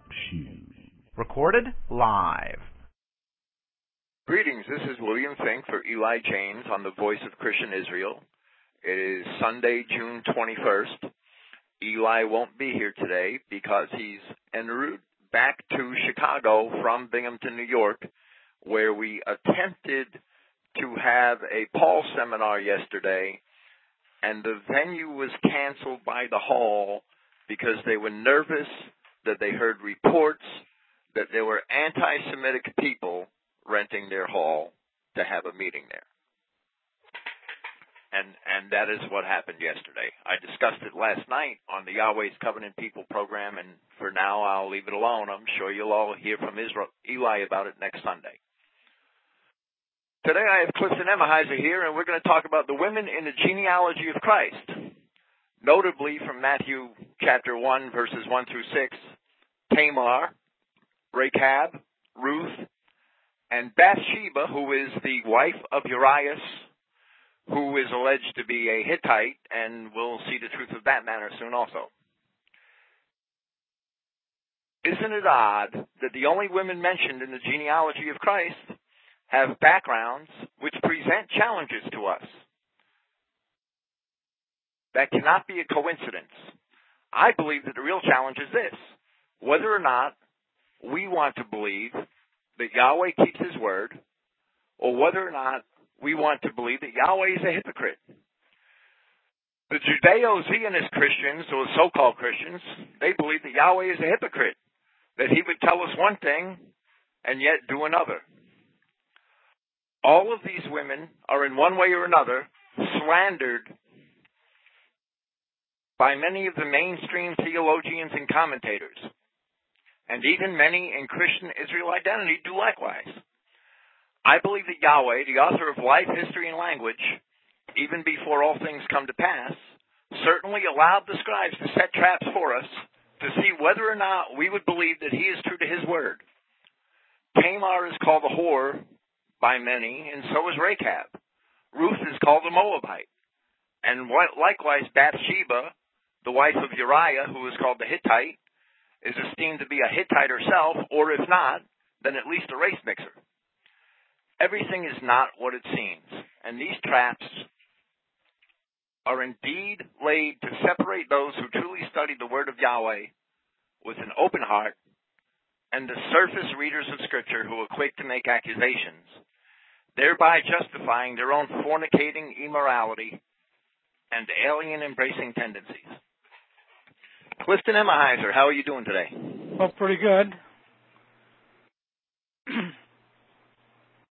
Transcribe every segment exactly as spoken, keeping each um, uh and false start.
Talk Shoes. Recorded live. Greetings, this is William Fink for Eli James on the Voice of Christian Israel. It is Sunday, June twenty-first. Eli won't be here today because he's en route back to Chicago from Binghamton, New York, where we attempted to have a Paul seminar yesterday, and the venue was canceled by the hall because they were nervous that they heard reports that there were anti-Semitic people renting their hall to have a meeting there. And and that is what happened yesterday. I discussed it last night on the Yahweh's Covenant People program, and for now I'll leave it alone. I'm sure you'll all hear from Israel, Eli about it next Sunday. Today I have Clifton Emmeheiser here, and we're going to talk about the women in the genealogy of Christ, notably from Matthew chapter one, verses one through six, Tamar, Rachab, Ruth, and Bathsheba, who is the wife of Urias, who is alleged to be a Hittite, and we'll see the truth of that matter soon also. Isn't it odd that the only women mentioned in the genealogy of Christ have backgrounds which present challenges to us? That cannot be a coincidence. I believe that the real challenge is this: whether or not we want to believe that Yahweh keeps his word, or whether or not we want to believe that Yahweh is a hypocrite. The Judeo-Zionist Christians, or so-called Christians, they believe that Yahweh is a hypocrite, that he would tell us one thing and yet do another. All of these women are in one way or another slandered by many of the mainstream theologians and commentators, and even many in Christian Israel identity do likewise. I believe that Yahweh, the author of life, history, and language, even before all things come to pass, certainly allowed the scribes to set traps for us to see whether or not we would believe that he is true to his word. Tamar is called a whore by many, and so is Rachab. Ruth is called a Moabite. And likewise, Bathsheba, the wife of Uriah, who is called the Hittite, is esteemed to be a Hittite herself, or if not, then at least a race mixer. Everything is not what it seems, and these traps are indeed laid to separate those who truly study the word of Yahweh with an open heart and the surface readers of Scripture who are quick to make accusations, thereby justifying their own fornicating immorality and alien-embracing tendencies. Clifton Emmeheiser, how are you doing today? Well, pretty good.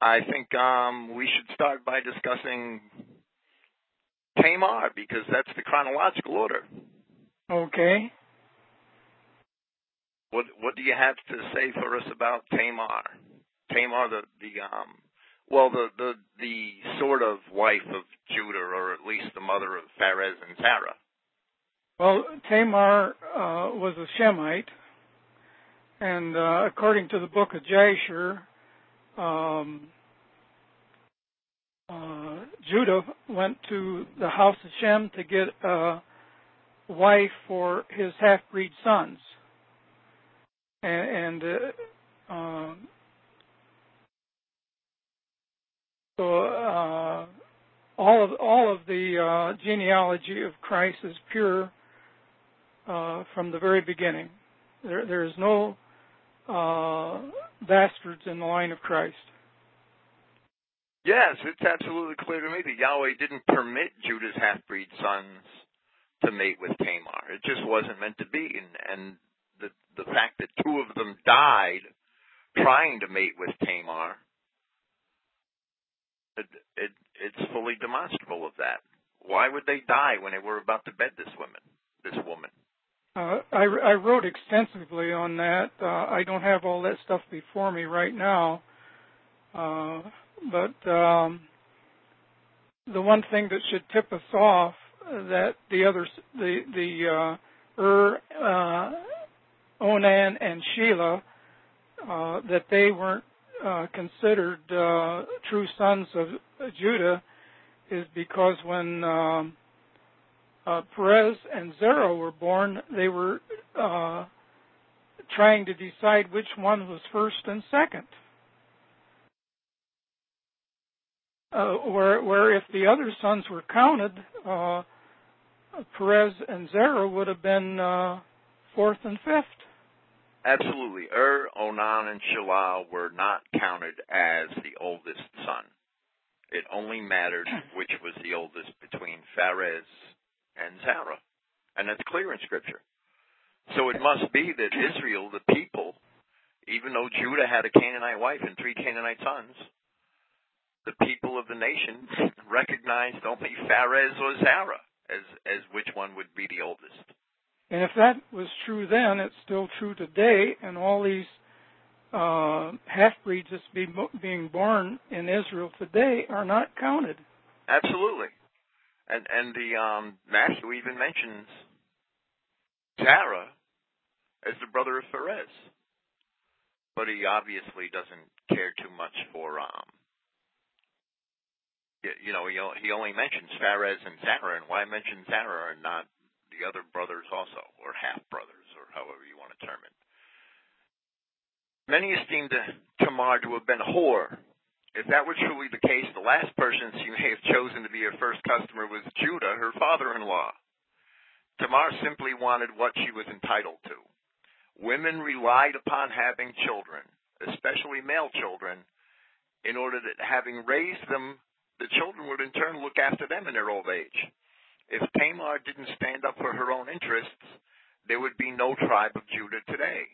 I think um, we should start by discussing Tamar, because that's the chronological order. Okay. What What do you have to say for us about Tamar? Tamar, the the um, well, the, the the sort of wife of Judah, or at least the mother of Pharez and Zerah. Well, Tamar uh, was a Shemite, and uh, according to the Book of Jasher, Um, uh, Judah went to the house of Shem to get a wife for his half-breed sons. And, and uh, uh, so uh, all of all of the uh, genealogy of Christ is pure uh, from the very beginning. There, there is no Uh, bastards in the line of Christ. Yes, it's absolutely clear to me that Yahweh didn't permit Judah's half-breed sons to mate with Tamar. It just wasn't meant to be, and, and the the fact that two of them died trying to mate with Tamar, it, it it's fully demonstrable of that. Why would they die when they were about to bed this woman? This woman. Uh, I, I wrote extensively on that. Uh, I don't have all that stuff before me right now. Uh, but um, the one thing that should tip us off that the other, the, the uh, Ur, uh, Onan, and Shelah, uh, that they weren't uh, considered uh, true sons of Judah is because when Um, Uh, Pharez and Zerah were born, they were uh, trying to decide which one was first and second. Uh, where, where if the other sons were counted, uh, Pharez and Zerah would have been uh, fourth and fifth. Absolutely. Er, Onan, and Shelah were not counted as the oldest son. It only mattered which was the oldest between Pharez and Zerah. And that's clear in Scripture. So it must be that Israel, the people, even though Judah had a Canaanite wife and three Canaanite sons, the people of the nation recognized only Pharez or Zerah as, as which one would be the oldest. And if that was true then, it's still true today, and all these uh, half-breeds that's be, being born in Israel today are not counted. Absolutely. And and the um, Matthew even mentions Zerah as the brother of Pharez. But he obviously doesn't care too much for, um, you, you know, he, he only mentions Pharez and Zerah, and why mention Zerah and not the other brothers also, or half-brothers, or however you want to term it. Many esteemed Tamar to have been a whore. If that were truly the case, the last person she may have chosen to be her first customer was Judah, her father-in-law. Tamar simply wanted what she was entitled to. Women relied upon having children, especially male children, in order that having raised them, the children would in turn look after them in their old age. If Tamar didn't stand up for her own interests, there would be no tribe of Judah today.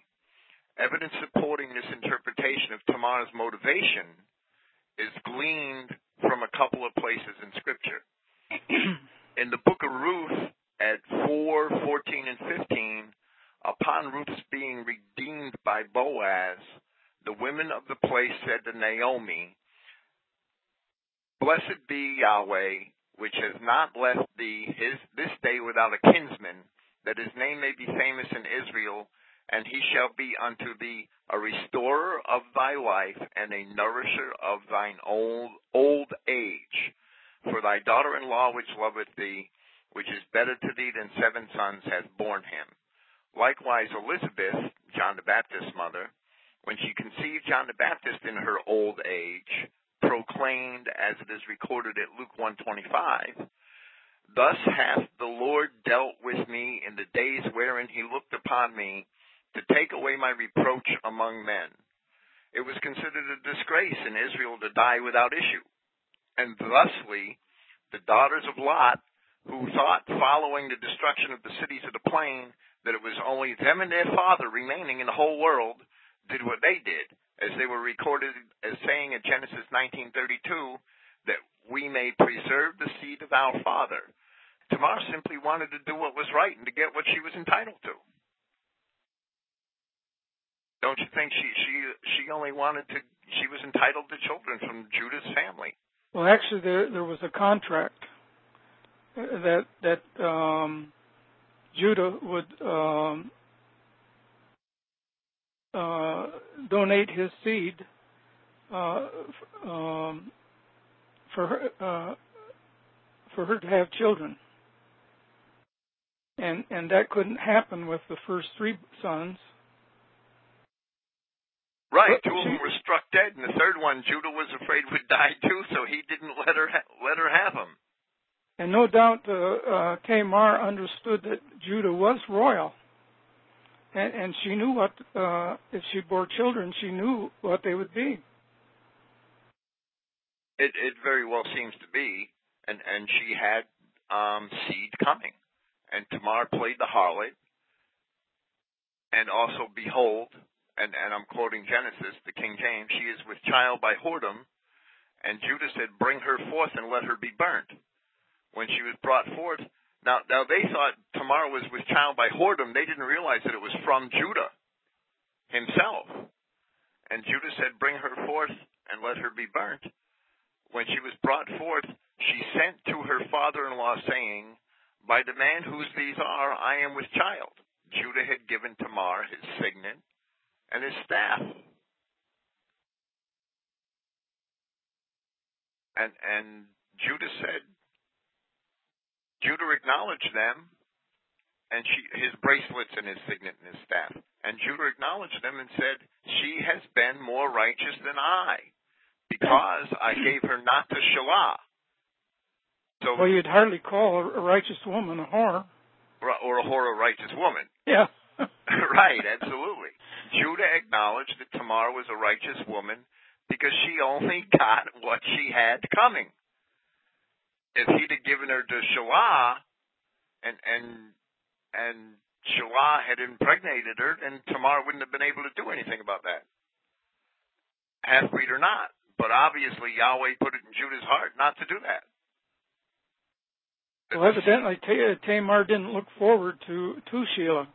Evidence supporting this interpretation of Tamar's motivation is gleaned from a couple of places in Scripture. In the book of Ruth, at four, fourteen, and fifteen, upon Ruth's being redeemed by Boaz, the women of the place said to Naomi, "Blessed be Yahweh, which has not left thee his, this day without a kinsman, that his name may be famous in Israel, and he shall be unto thee a restorer of thy life and a nourisher of thine old, old age. For thy daughter-in-law which loveth thee, which is better to thee than seven sons, hath borne him." Likewise Elizabeth, John the Baptist's mother, when she conceived John the Baptist in her old age, proclaimed, as it is recorded at Luke one twenty-five, "Thus hath the Lord dealt with me in the days wherein he looked upon me to take away my reproach among men." It was considered a disgrace in Israel to die without issue. And thusly, the daughters of Lot, who thought following the destruction of the cities of the plain that it was only them and their father remaining in the whole world, did what they did, as they were recorded as saying in Genesis nineteen thirty-two, "that we may preserve the seed of our father." Tamar simply wanted to do what was right and to get what she was entitled to. Don't you think she she she only wanted to? She was entitled to children from Judah's family. Well, actually, there there was a contract that that um, Judah would um, uh, donate his seed Uh, um, For her, uh, for her to have children, and and that couldn't happen with the first three sons. Right, two of them were struck dead, and the third one Judah was afraid would die too, so he didn't let her ha- let her have him. And no doubt, uh, uh, Tamar understood that Judah was royal, and, and she knew what uh, if she bore children, she knew what they would be. It, it very well seems to be, and, and she had um, seed coming. And Tamar played the harlot, and also, behold, and, and I'm quoting Genesis, the King James, "She is with child by whoredom, and Judah said, bring her forth and let her be burnt. When she was brought forth," now, now they thought Tamar was with child by whoredom. They didn't realize that it was from Judah himself. "And Judah said, bring her forth and let her be burnt. When she was brought forth, she sent to her father-in-law, saying, by the man whose these are, I am with child." Judah had given Tamar his signet and his staff. And, and Judah said, Judah acknowledged them, and she, his bracelets and his signet and his staff. And Judah acknowledged them and said, she has been more righteous than I, because I gave her not to Shelah. So, well, you'd hardly call a righteous woman a whore. Or a whore a righteous woman. Yeah. Right, absolutely. Judah acknowledged that Tamar was a righteous woman because she only got what she had coming. If he'd have given her to Shelah, and and and Shelah had impregnated her, then Tamar wouldn't have been able to do anything about that, half-breed or not. But obviously Yahweh put it in Judah's heart not to do that. Well, evidently Tamar didn't look forward to, to Shelah.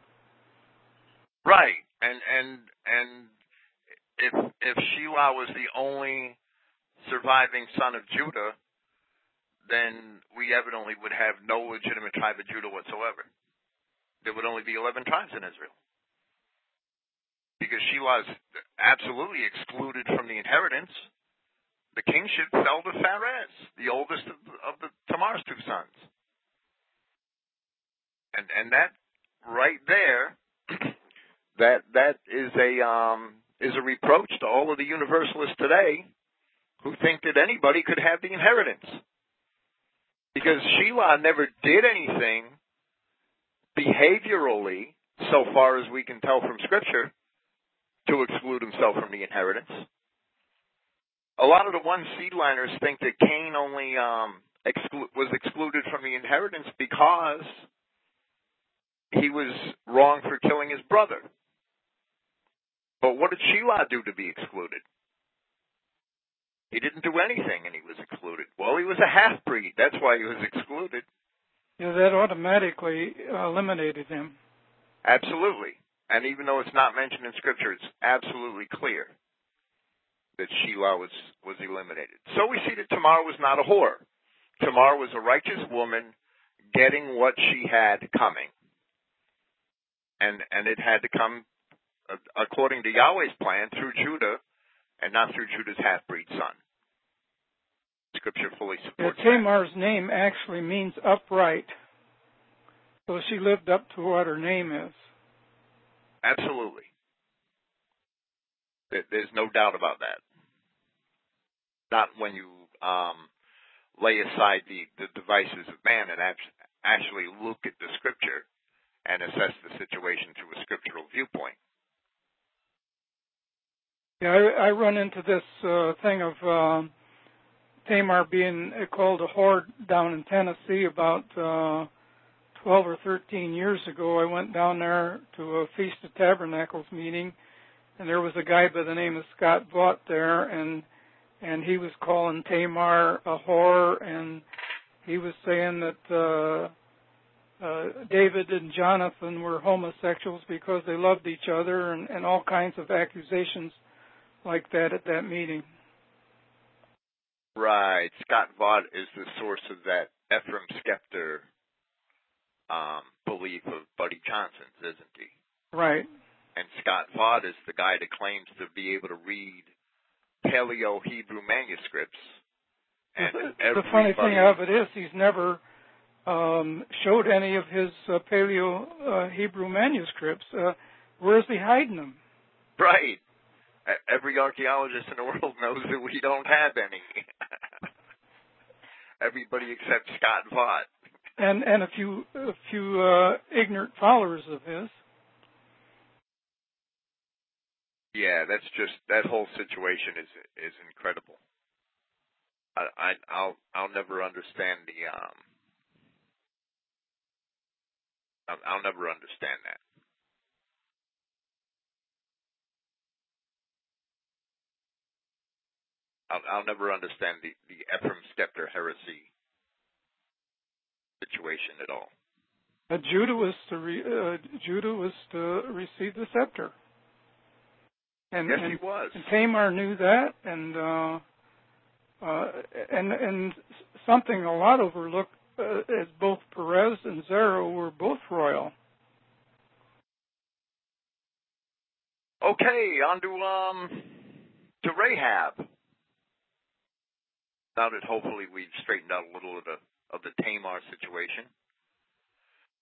Right, and and and if if Shelah was the only surviving son of Judah, then we evidently would have no legitimate tribe of Judah whatsoever. There would only be eleven tribes in Israel, because Shelah is absolutely excluded from the inheritance. The kingship fell to Pharez, the oldest of the, of the Tamar's two sons, and and that right there, that that is a um, is a reproach to all of the universalists today, who think that anybody could have the inheritance, because Shelah never did anything behaviorally, so far as we can tell from Scripture, to exclude himself from the inheritance. A lot of the one seedliners think that Cain only um, exclu- was excluded from the inheritance because he was wrong for killing his brother. But what did Shelah do to be excluded? He didn't do anything, and he was excluded. Well, he was a half-breed. That's why he was excluded. Yeah, that automatically eliminated him. Absolutely. And even though it's not mentioned in Scripture, it's absolutely clear that Shelah was, was eliminated. So we see that Tamar was not a whore. Tamar was a righteous woman getting what she had coming. And and it had to come, uh, according to Yahweh's plan, through Judah and not through Judah's half-breed son. Scripture fully supports yeah, Tamar's that. Tamar's name actually means upright. So she lived up to what her name is. Absolutely. There's no doubt about that. Not when you um, lay aside the, the devices of man and actually look at the Scripture and assess the situation through a scriptural viewpoint. Yeah, I, I run into this uh, thing of um, Tamar being called a whore down in Tennessee about uh, twelve or thirteen years ago. I went down there to a Feast of Tabernacles meeting, and there was a guy by the name of Scott Vaught there, and and he was calling Tamar a whore, and he was saying that uh, uh, David and Jonathan were homosexuals because they loved each other, and, and all kinds of accusations like that at that meeting. Right. Scott Vaught is the source of that Ephraim Skepter um, belief of Buddy Johnson's, isn't he? Right. And Scott Vaught is the guy that claims to be able to read Paleo-Hebrew manuscripts. And the funny thing of it is he's never um, showed any of his uh, Paleo-Hebrew uh, manuscripts. Uh, where is he hiding them? Right. Every archaeologist in the world knows that we don't have any. Everybody except Scott Vaught. And, and a few, a few uh, ignorant followers of his. Yeah, that's just, that whole situation is is incredible. I, I I'll I'll never understand the um. I'll, I'll never understand that. I'll I'll never understand the the Ephraim Skepter heresy situation at all. Uh, Judah was to re, uh, Judah was to receive the scepter. And, yes, and, he was. And Tamar knew that, and uh, uh, and and something a lot overlooked uh, is both Pharez and Zerah were both royal. Okay, on to um to Rahab. Now that hopefully we've straightened out a little of the of the Tamar situation.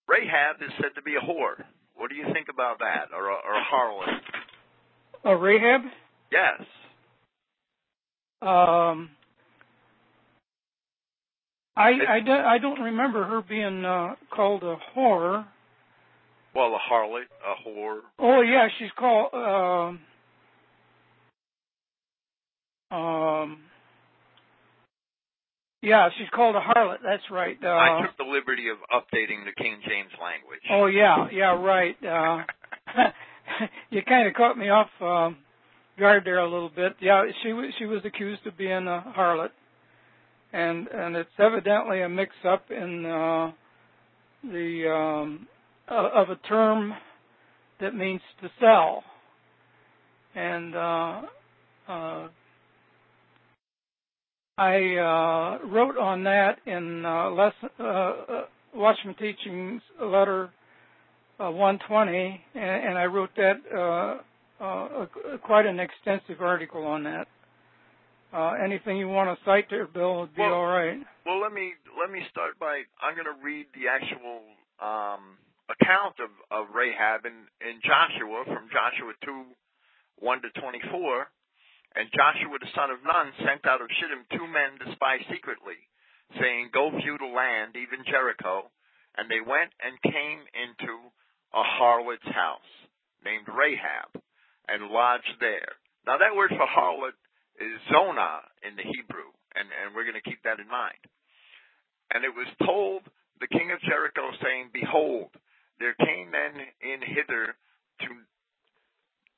Rahab is said to be a whore. What do you think about that, or a, or a harlot? A Rahab? Yes. Um, I I, do, I don't remember her being uh, called a whore. Well, a harlot, a whore. Oh yeah, she's called. Uh, um. Yeah, she's called a harlot. That's right. Uh, I took the liberty of updating the King James language. Oh yeah, yeah, right. Uh, you kind of caught me off um, guard there a little bit. Yeah, she was she was accused of being a harlot, and and it's evidently a mix-up in uh, the um, of a term that means to sell, and. Uh, uh, I uh, wrote on that in uh, lesson, uh, Watchman Teachings letter uh, one twenty, and, and I wrote that uh, uh, a, quite an extensive article on that. Uh, anything you want to cite there, Bill, would be well, all right. Well, let me let me start by I'm going to read the actual um, account of, of Rahab in, in Joshua from Joshua two, one to twenty-four. And Joshua the son of Nun sent out of Shittim two men to spy secretly, saying, "Go view the land, even Jericho." And they went and came into a harlot's house named Rahab and lodged there. Now that word for harlot is zonah in the Hebrew, and, and we're going to keep that in mind. And it was told the king of Jericho, saying, "Behold, there came men in hither to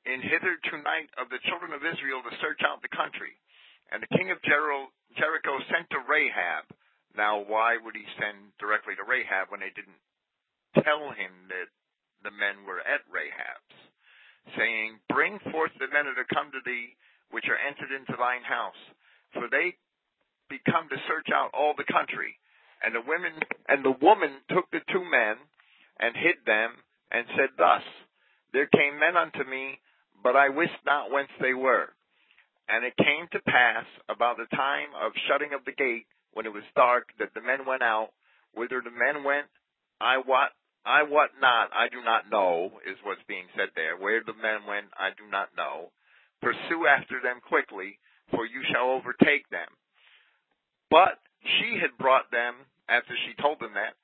In hither tonight of the children of Israel to search out the country. And the king of Jer- Jericho sent to Rahab." Now, why would he send directly to Rahab when they didn't tell him that the men were at Rahab's? Saying, "Bring forth the men that are come to thee, which are entered into thine house. For they be come to search out all the country." And the women and the woman took the two men and hid them, and said thus, "There came men unto me, but I wist not whence they were. And it came to pass about the time of shutting of the gate, when it was dark, that the men went out. Whither the men went, I wot, I wot not, I do not know," is what's being said there. Where the men went, I do not know. "Pursue after them quickly, for you shall overtake them." But she had brought them, after she told them that,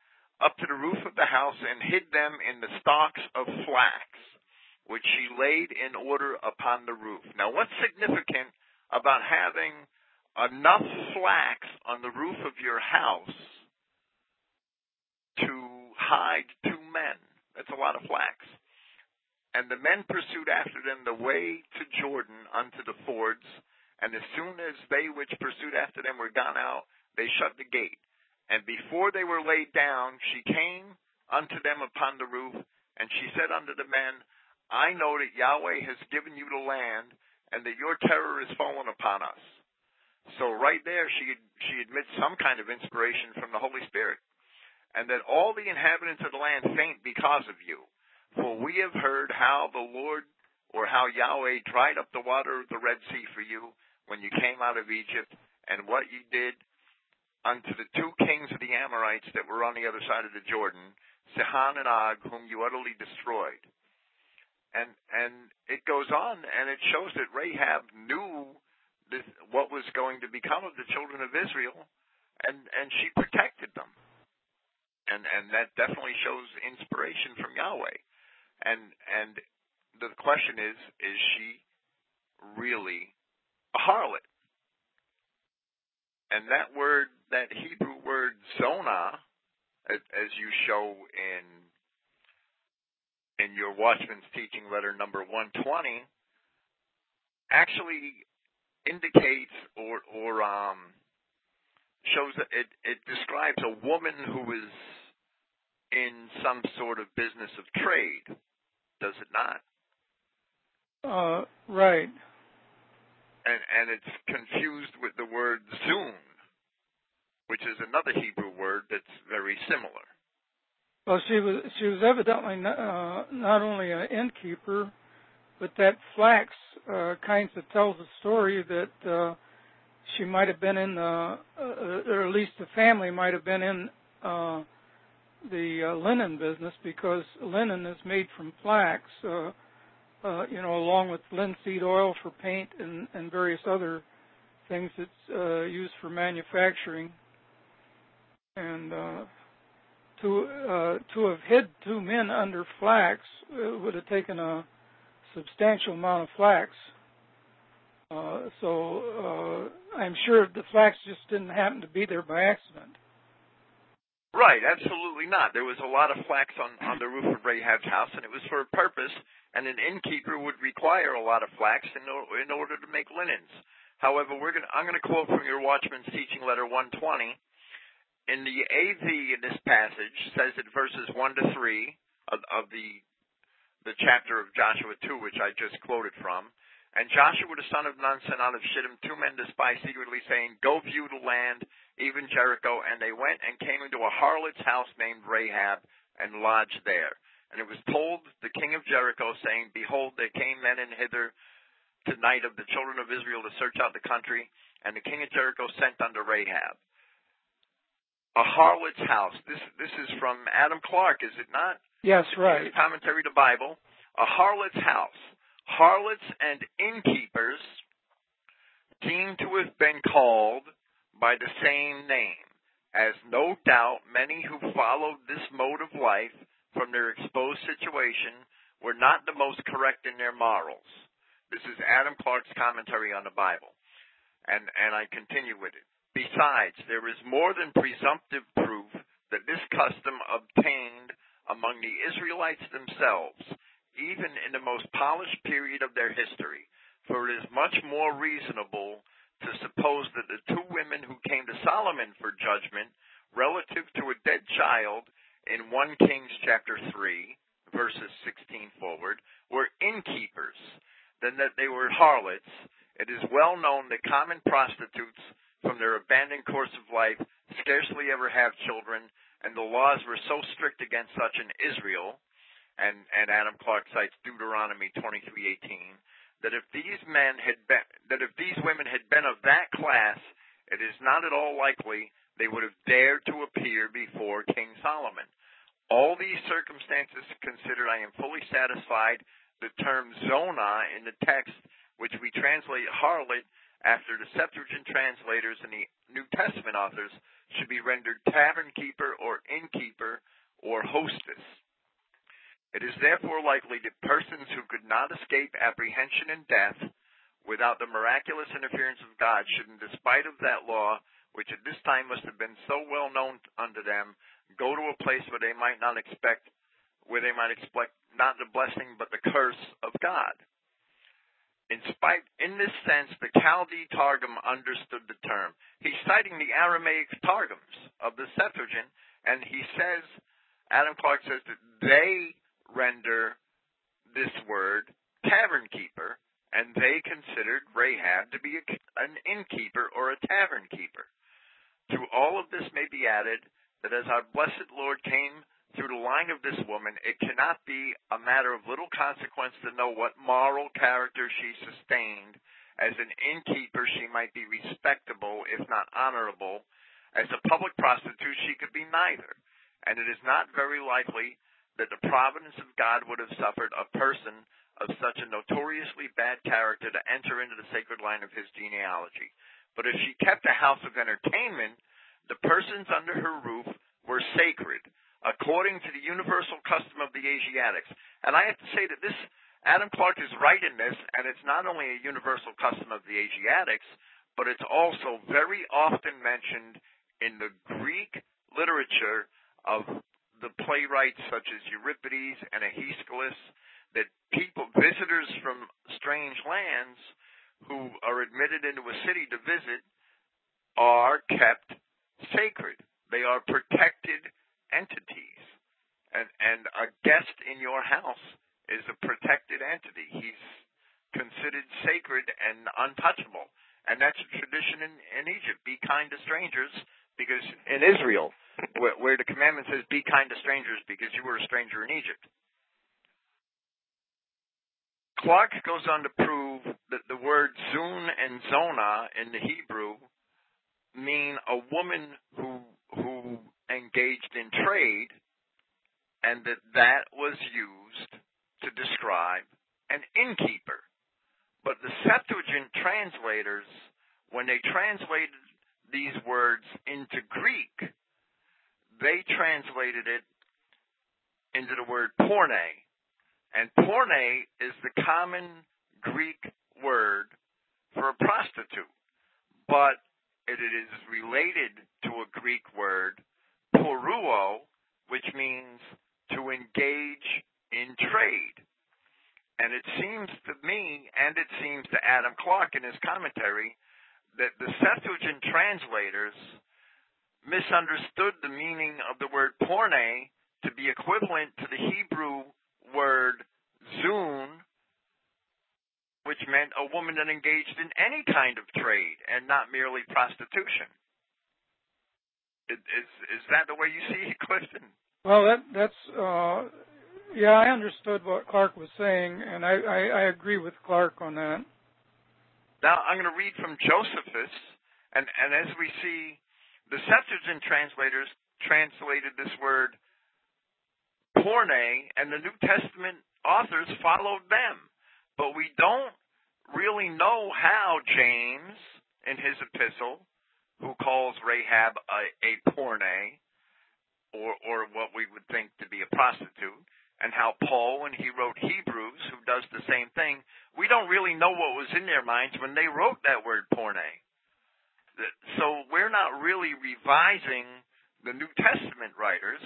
up to the roof of the house, and hid them in the stalks of flax, which she laid in order upon the roof. Now, what's significant about having enough flax on the roof of your house to hide two men? That's a lot of flax. "And the men pursued after them the way to Jordan unto the fords, and as soon as they which pursued after them were gone out, they shut the gate. And before they were laid down, she came unto them upon the roof, and she said unto the men, I know that Yahweh has given you the land, and that your terror is fallen upon us." So right there, she she admits some kind of inspiration from the Holy Spirit. "And that all the inhabitants of the land faint because of you. For we have heard how the Lord, or how Yahweh, dried up the water of the Red Sea for you when you came out of Egypt, and what ye did unto the two kings of the Amorites that were on the other side of the Jordan, Sihon and Og, whom you utterly destroyed." And and it goes on, and it shows that Rahab knew this, what was going to become of the children of Israel, and, and she protected them. And and that definitely shows inspiration from Yahweh. And and the question is, is she really a harlot? And that word, that Hebrew word zonah, as, as you show in in your Watchman's Teaching letter number one twenty, actually indicates or or um, shows that it, it describes a woman who is in some sort of business of trade. Does it not? Uh, right. And, and it's confused with the word zoon, which is another Hebrew word that's very similar. Well, she was she was evidently not, uh, not only an innkeeper, but that flax uh, kind of tells a story that uh, she might have been in, the, uh, or at least the family might have been in uh, the uh, linen business, because linen is made from flax, uh, uh, you know, along with linseed oil for paint and, and various other things that's uh, used for manufacturing. And uh, to uh, to have hid two men under flax it would have taken a substantial amount of flax. Uh, so uh, I'm sure the flax just didn't happen to be there by accident. Right, absolutely not. There was a lot of flax on, on the roof of Rahab's house, and it was for a purpose, and an innkeeper would require a lot of flax in, o- in order to make linens. However, we're gonna, I'm going to quote from your Watchman's Teaching Letter one twenty. In the A V in this passage, says that verses one to three of, of the the chapter of Joshua two, which I just quoted from, and Joshua the son of Nun, sent out of Shittim two men to spy secretly, saying, "Go view the land, even Jericho." And they went and came into a harlot's house named Rahab and lodged there. And it was told the king of Jericho, saying, "Behold, there came men in hither tonight of the children of Israel to search out the country." And the king of Jericho sent unto Rahab. A harlot's house. This this is from Adam Clark, is it not? Yes, right. Commentary to Bible. A harlot's house. Harlots and innkeepers seem to have been called by the same name, as no doubt many who followed this mode of life from their exposed situation were not the most correct in their morals. This is Adam Clark's commentary on the Bible, and, and I continue with it. Besides, there is more than presumptive proof that this custom obtained among the Israelites themselves, even in the most polished period of their history, for it is much more reasonable to suppose that the two women who came to Solomon for judgment relative to a dead child in First Kings chapter three, verses sixteen forward, were innkeepers than that they were harlots. It is well known that common prostitutes from their abandoned course of life scarcely ever have children, and the laws were so strict against such in Israel, and, and Adam Clark cites Deuteronomy twenty-three eighteen, that if these men had been, that if these women had been of that class, it is not at all likely they would have dared to appear before King Solomon. All these circumstances considered, I am fully satisfied the term zonah in the text, which we translate harlot after the Septuagint translators and the New Testament authors, should be rendered tavern keeper or innkeeper or hostess. It is therefore likely that persons who could not escape apprehension and death without the miraculous interference of God should, in despite of that law, which at this time must have been so well known unto them, go to a place where they might not expect, where they might expect not the blessing but the curse of God. In spite, in this sense, the Chaldee Targum understood the term. He's citing the Aramaic Targums of the Septuagint, and he says, Adam Clark says that they render this word tavern keeper, and they considered Rahab to be a, an innkeeper or a tavern keeper. To all of this may be added that as our blessed Lord came through the line of this woman, it cannot be a matter of little consequence to know what moral character she sustained. As an innkeeper, she might be respectable, if not honorable. As a public prostitute, she could be neither. And it is not very likely that the providence of God would have suffered a person of such a notoriously bad character to enter into the sacred line of his genealogy. But if she kept a house of entertainment, the persons under her roof were sacred, according to the universal custom of the Asiatics. And I have to say that this, Adam Clark is right in this, and it's not only a universal custom of the Asiatics, but it's also very often mentioned in the Greek literature of the playwrights such as Euripides and Aeschylus, that people, visitors from strange lands who are admitted into a city to visit, are kept sacred. They are protected entities. And, and a guest in your house is a protected entity. He's considered sacred and untouchable. And that's a tradition in, in Egypt. Be kind to strangers, because in Israel, where the commandment says, be kind to strangers because you were a stranger in Egypt. Clark goes on to prove that the words zun and zonah in the Hebrew mean a woman who who engaged in trade and that that was used to describe an innkeeper. But the Septuagint translators, when they translated these words into Greek, they translated it into the word porne. And porne is the common Greek word for a prostitute, but it is related to a Greek word, poruo, which means to engage in trade. And it seems to me, and it seems to Adam Clark in his commentary, that the Septuagint translators misunderstood the meaning of the word porne to be equivalent to the Hebrew word zoon, which meant a woman that engaged in any kind of trade and not merely prostitution. Is, is, is that the way you see it, Clifton? Well, that, that's, uh, yeah, I understood what Clark was saying, and I, I, I agree with Clark on that. Now, I'm going to read from Josephus, and, and as we see, the Septuagint translators translated this word porne, and the New Testament authors followed them. But we don't really know how James, in his epistle, who calls Rahab a, a porne, or, or what we would think to be a prostitute, and how Paul, when he wrote Hebrews, who does the same thing, we don't really know what was in their minds when they wrote that word porne. So we're not really revising the New Testament writers.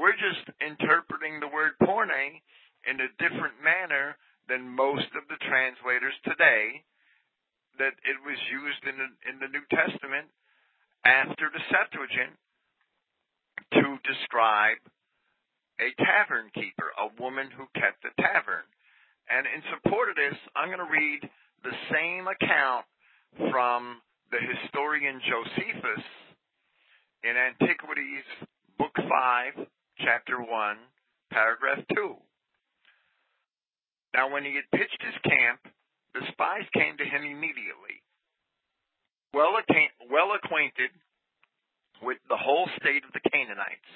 We're just interpreting the word porne in a different manner than most of the translators today, that it was used in the, in the New Testament after the Septuagint to describe a tavern keeper, a woman who kept a tavern. And in support of this, I'm going to read the same account from the historian Josephus in Antiquities, Book five, Chapter one, Paragraph two. Now, when he had pitched his camp, the spies came to him immediately, well, acquaint- well acquainted with the whole state of the Canaanites.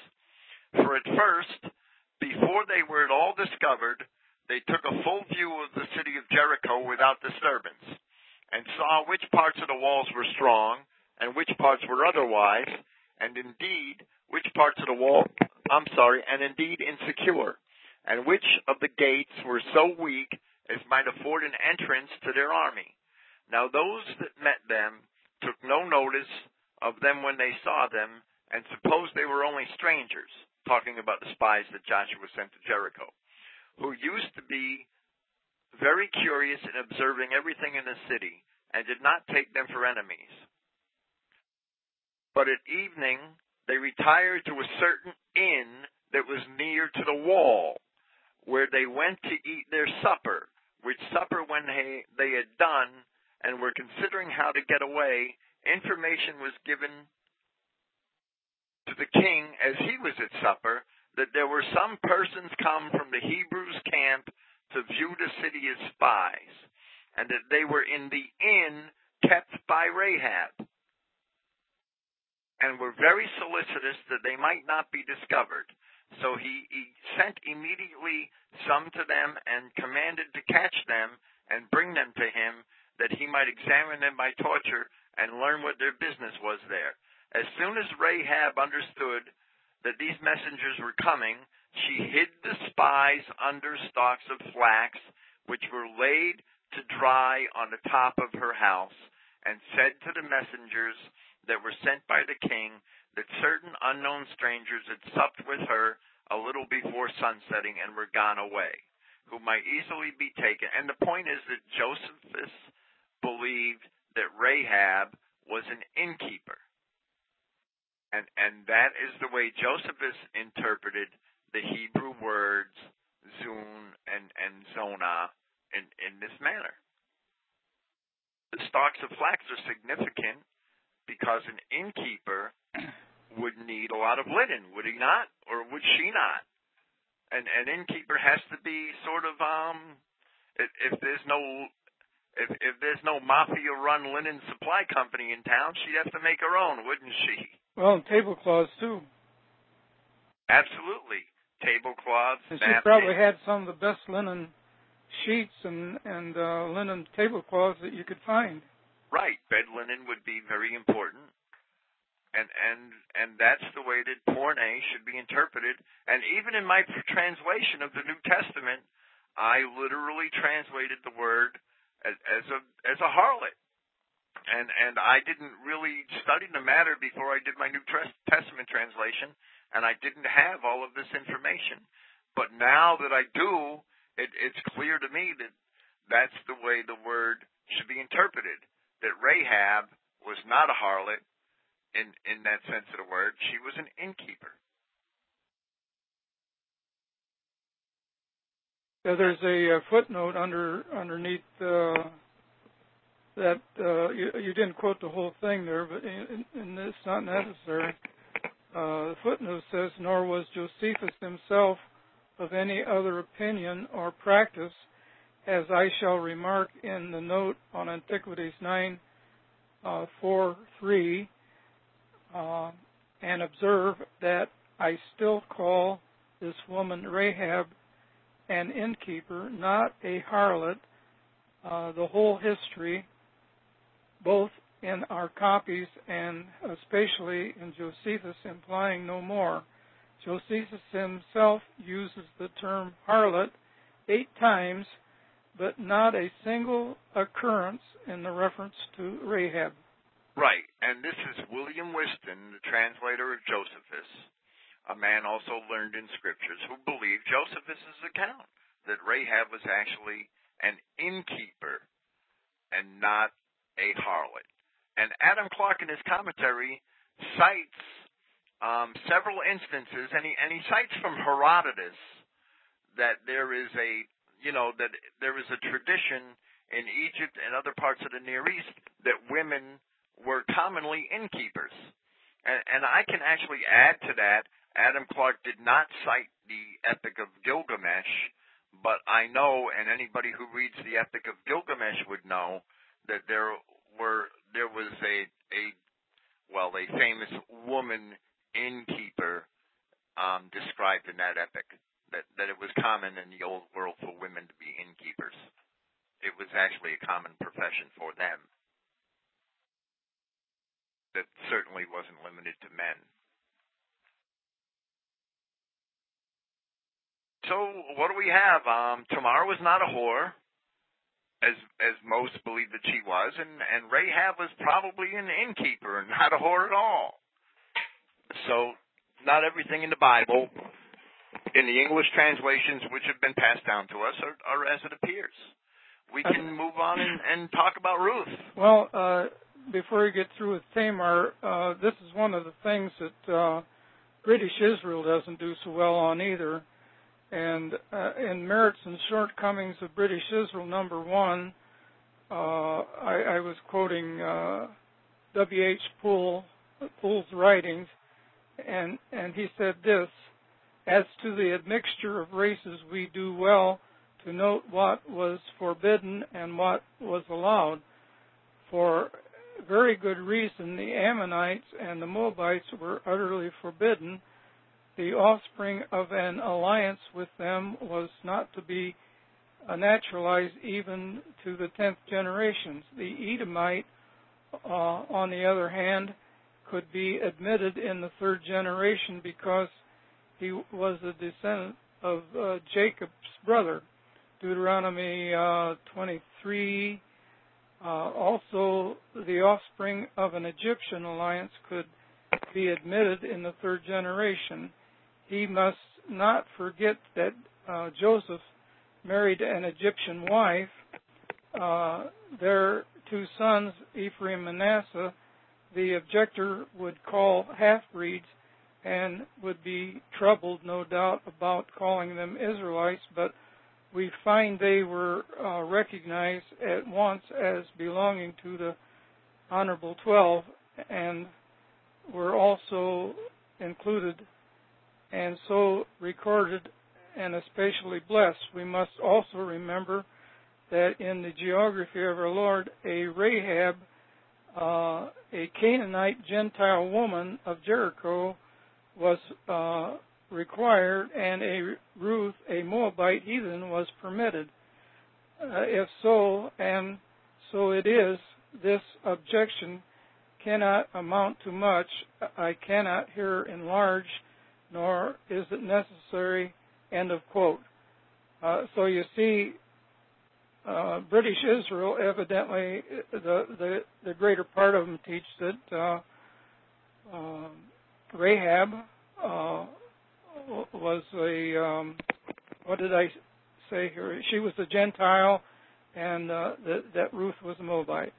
For at first, before they were at all discovered, they took a full view of the city of Jericho without disturbance, and saw which parts of the walls were strong, and which parts were otherwise, and indeed, which parts of the wall, I'm sorry, and indeed insecure. And which of the gates were so weak as might afford an entrance to their army. Now those that met them took no notice of them when they saw them, and supposed they were only strangers, talking about the spies that Joshua sent to Jericho, who used to be very curious in observing everything in the city, and did not take them for enemies. But at evening they retired to a certain inn that was near to the wall, where they went to eat their supper, which supper when they, they had done and were considering how to get away, information was given to the king as he was at supper, that there were some persons come from the Hebrews' camp to view the city as spies, and that they were in the inn kept by Rahab, and were very solicitous that they might not be discovered. So he, he sent immediately some to them and commanded to catch them and bring them to him, that he might examine them by torture and learn what their business was there. As soon as Rahab understood that these messengers were coming, she hid the spies under stalks of flax, which were laid to dry on the top of her house, and said to the messengers that were sent by the king, that certain unknown strangers had supped with her a little before sunsetting and were gone away, who might easily be taken. And the point is that Josephus believed that Rahab was an innkeeper. And and that is the way Josephus interpreted the Hebrew words zoon and, and zonah in, in this manner. The stalks of flax are significant, because an innkeeper would need a lot of linen, would he not? Or would she not? And an innkeeper has to be sort of, um, if, if there's no if, if there's no mafia-run linen supply company in town, she'd have to make her own, wouldn't she? Well, and tablecloths, too. Absolutely. tablecloths. And she probably had some of the best linen sheets and, and uh, linen tablecloths that you could find. Right. Bed linen would be very important. And and and that's the way that porne should be interpreted. And even in my translation of the New Testament, I literally translated the word as, as a as a harlot. And and I didn't really study the matter before I did my New Testament translation, and I didn't have all of this information. But now that I do, it, it's clear to me that that's the way the word should be interpreted. That Rahab was not a harlot. In, in that sense of the word, she was an innkeeper. So there's a uh, footnote under underneath uh, that. Uh, you, you didn't quote the whole thing there, but in, in, it's not necessary. Uh, the footnote says, nor was Josephus himself of any other opinion or practice, as I shall remark in the note on Antiquities nine, uh, four, three, Uh, and observe that I still call this woman Rahab an innkeeper, not a harlot. Uh, the whole history, both in our copies and especially in Josephus, implying no more. Josephus himself uses the term harlot eight times, but not a single occurrence in the reference to Rahab. Right, and this is William Whiston, the translator of Josephus, a man also learned in scriptures, who believed Josephus's account that Rahab was actually an innkeeper and not a harlot. And Adam Clark, in his commentary, cites um, several instances, and he and he cites from Herodotus that there is a you know that there is a tradition in Egypt and other parts of the Near East that women were commonly innkeepers. And, and I can actually add to that, Adam Clark did not cite the Epic of Gilgamesh, but I know, and anybody who reads the Epic of Gilgamesh would know, that there were there was a, a well, a famous woman innkeeper um, described in that epic, that, that it was common in the old world for women to be innkeepers. It was actually a common profession for them. That certainly wasn't limited to men. So what do we have? Um, Tamar was not a whore, as as most believed that she was, and, and Rahab was probably an innkeeper and not a whore at all. So not everything in the Bible, in the English translations which have been passed down to us, are, are as it appears. We can move on and, and talk about Ruth. Well, uh... before we get through with Tamar, uh, this is one of the things that uh, British Israel doesn't do so well on either. And uh, in Merits and Shortcomings of British Israel, number one, uh, I, I was quoting uh, W H Poole, Poole's writings, and, and he said this, as to the admixture of races, we do well to note what was forbidden and what was allowed. For very good reason, the Ammonites and the Moabites were utterly forbidden. The offspring of an alliance with them was not to be naturalized even to the tenth generations. The Edomite, uh, on the other hand, could be admitted in the third generation because he was a descendant of uh, Jacob's brother. Deuteronomy uh, twenty-three. Uh, also, the offspring of an Egyptian alliance could be admitted in the third generation. He must not forget that uh, Joseph married an Egyptian wife. Uh, their two sons, Ephraim and Manasseh, the objector would call half-breeds and would be troubled, no doubt, about calling them Israelites, but we find they were uh, recognized at once as belonging to the Honorable Twelve and were also included and so recorded and especially blessed. We must also remember that in the geography of our Lord, a Rahab, uh, a Canaanite Gentile woman of Jericho, was uh, required, and a Ruth, a Moabite heathen, was permitted? Uh, if so, and so it is, this objection cannot amount to much. I cannot here enlarge, nor is it necessary, end of quote. Uh, so you see, uh, British Israel, evidently, the, the, the greater part of them teach that uh, uh, Rahab uh, was a, um, what did I say here? She was a Gentile, and uh, that, that Ruth was a Moabite.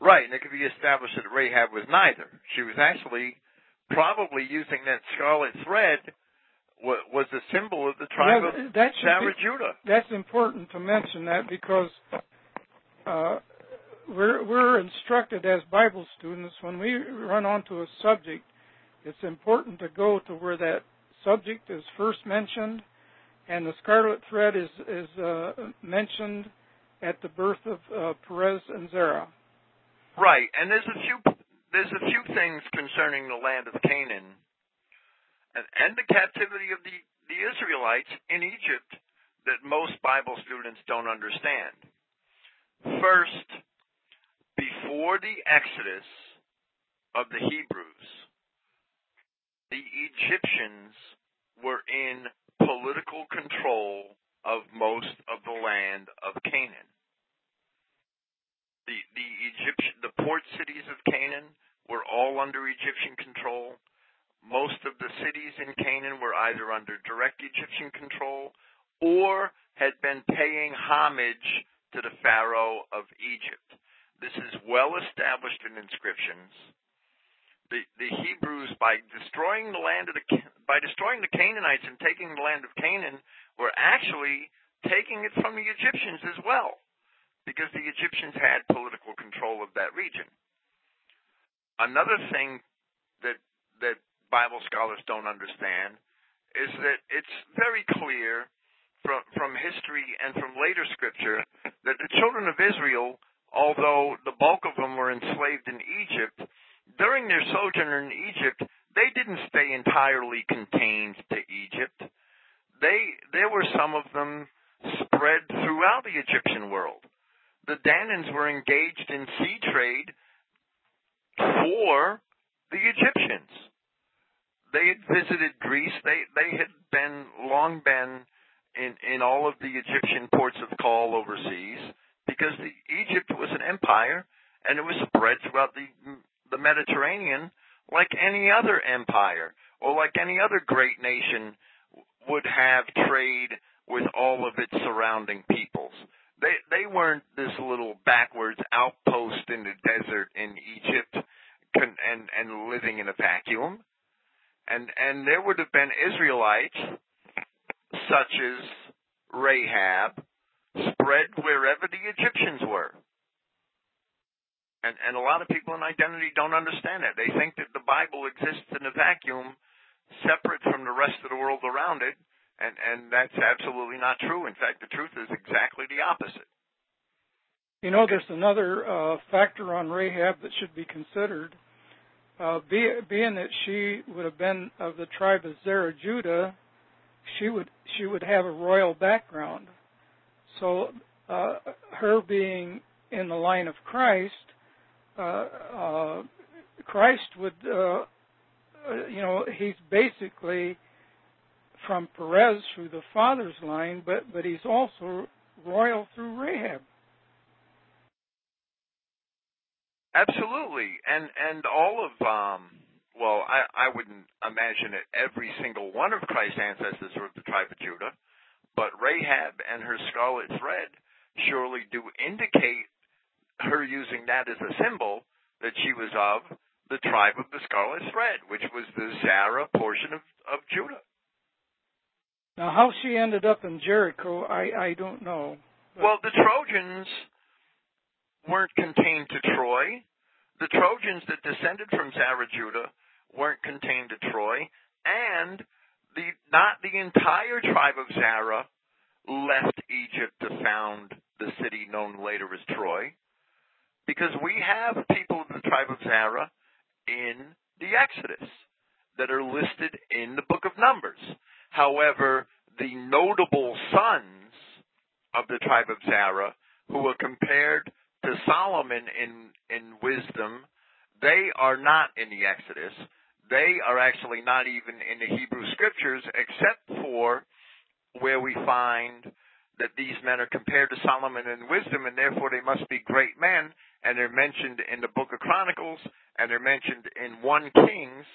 Right, and it could be established that Rahab was neither. She was actually probably using that scarlet thread was the symbol of the tribe yeah, of that Sarah be, Judah. That's important to mention that because uh, we're, we're instructed as Bible students when we run onto a subject, it's important to go to where that subject is first mentioned, and the scarlet thread is, is uh, mentioned at the birth of uh, Pharez and Zerah. Right, and there's a few there's a few things concerning the land of Canaan and, and the captivity of the, the Israelites in Egypt that most Bible students don't understand. First, before the exodus of the Hebrews, the Egyptians were in political control of most of the land of Canaan. The, the Egyptian, the port cities of Canaan were all under Egyptian control. Most of the cities in Canaan were either under direct Egyptian control or had been paying homage to the Pharaoh of Egypt. This is well established in inscriptions. The, the Hebrews, by destroying the land of the, by destroying the Canaanites and taking the land of Canaan, were actually taking it from the Egyptians as well, because the Egyptians had political control of that region. Another thing that that Bible scholars don't understand is that it's very clear from, from history and from later scripture that the children of Israel, although the bulk of them were enslaved in Egypt, during their sojourn in Egypt, they didn't stay entirely contained to Egypt. They, there were some of them spread throughout the Egyptian world. The Danans were engaged in sea trade for the Egyptians. They had visited Greece. They they had been long been in, in all of the Egyptian ports of call overseas because the, Egypt was an empire and it was spread throughout the the Mediterranean like any other empire or like any other great nation would have trade with all of its surrounding peoples. They they weren't this little backwards outpost in the desert in Egypt con, and, and living in a vacuum. And and there would have been Israelites, such as Rahab, spread wherever the Egyptians were. And, and a lot of people in identity don't understand that. They think that the Bible exists in a vacuum, separate from the rest of the world around it. And, and that's absolutely not true. In fact, the truth is exactly the opposite. You know, there's another uh, factor on Rahab that should be considered. Uh, be, being that she would have been of the tribe of Zerah Judah, she would she would have a royal background. So uh, her being in the line of Christ, uh, uh, Christ would, uh, you know, he's basically from Pharez through the father's line, but, but he's also royal through Rahab. Absolutely. And and all of, um, well, I, I wouldn't imagine that every single one of Christ's ancestors were of the tribe of Judah, but Rahab and her scarlet thread surely do indicate her using that as a symbol that she was of the tribe of the scarlet thread, which was the Zerah portion of, of Judah. Now, how she ended up in Jericho, I, I don't know. But... Well, the Trojans weren't contained to Troy. The Trojans that descended from Zerah Judah weren't contained to Troy. And the not the entire tribe of Zerah left Egypt to found the city known later as Troy, because we have people of the tribe of Zerah in the Exodus. that are listed in the book of Numbers. However, the notable sons of the tribe of Zerah, who are compared to Solomon in, in wisdom, they are not in the Exodus. They are actually not even in the Hebrew Scriptures, except for where we find that these men are compared to Solomon in wisdom, and therefore they must be great men, and they're mentioned in the book of Chronicles, and they're mentioned in First Kings,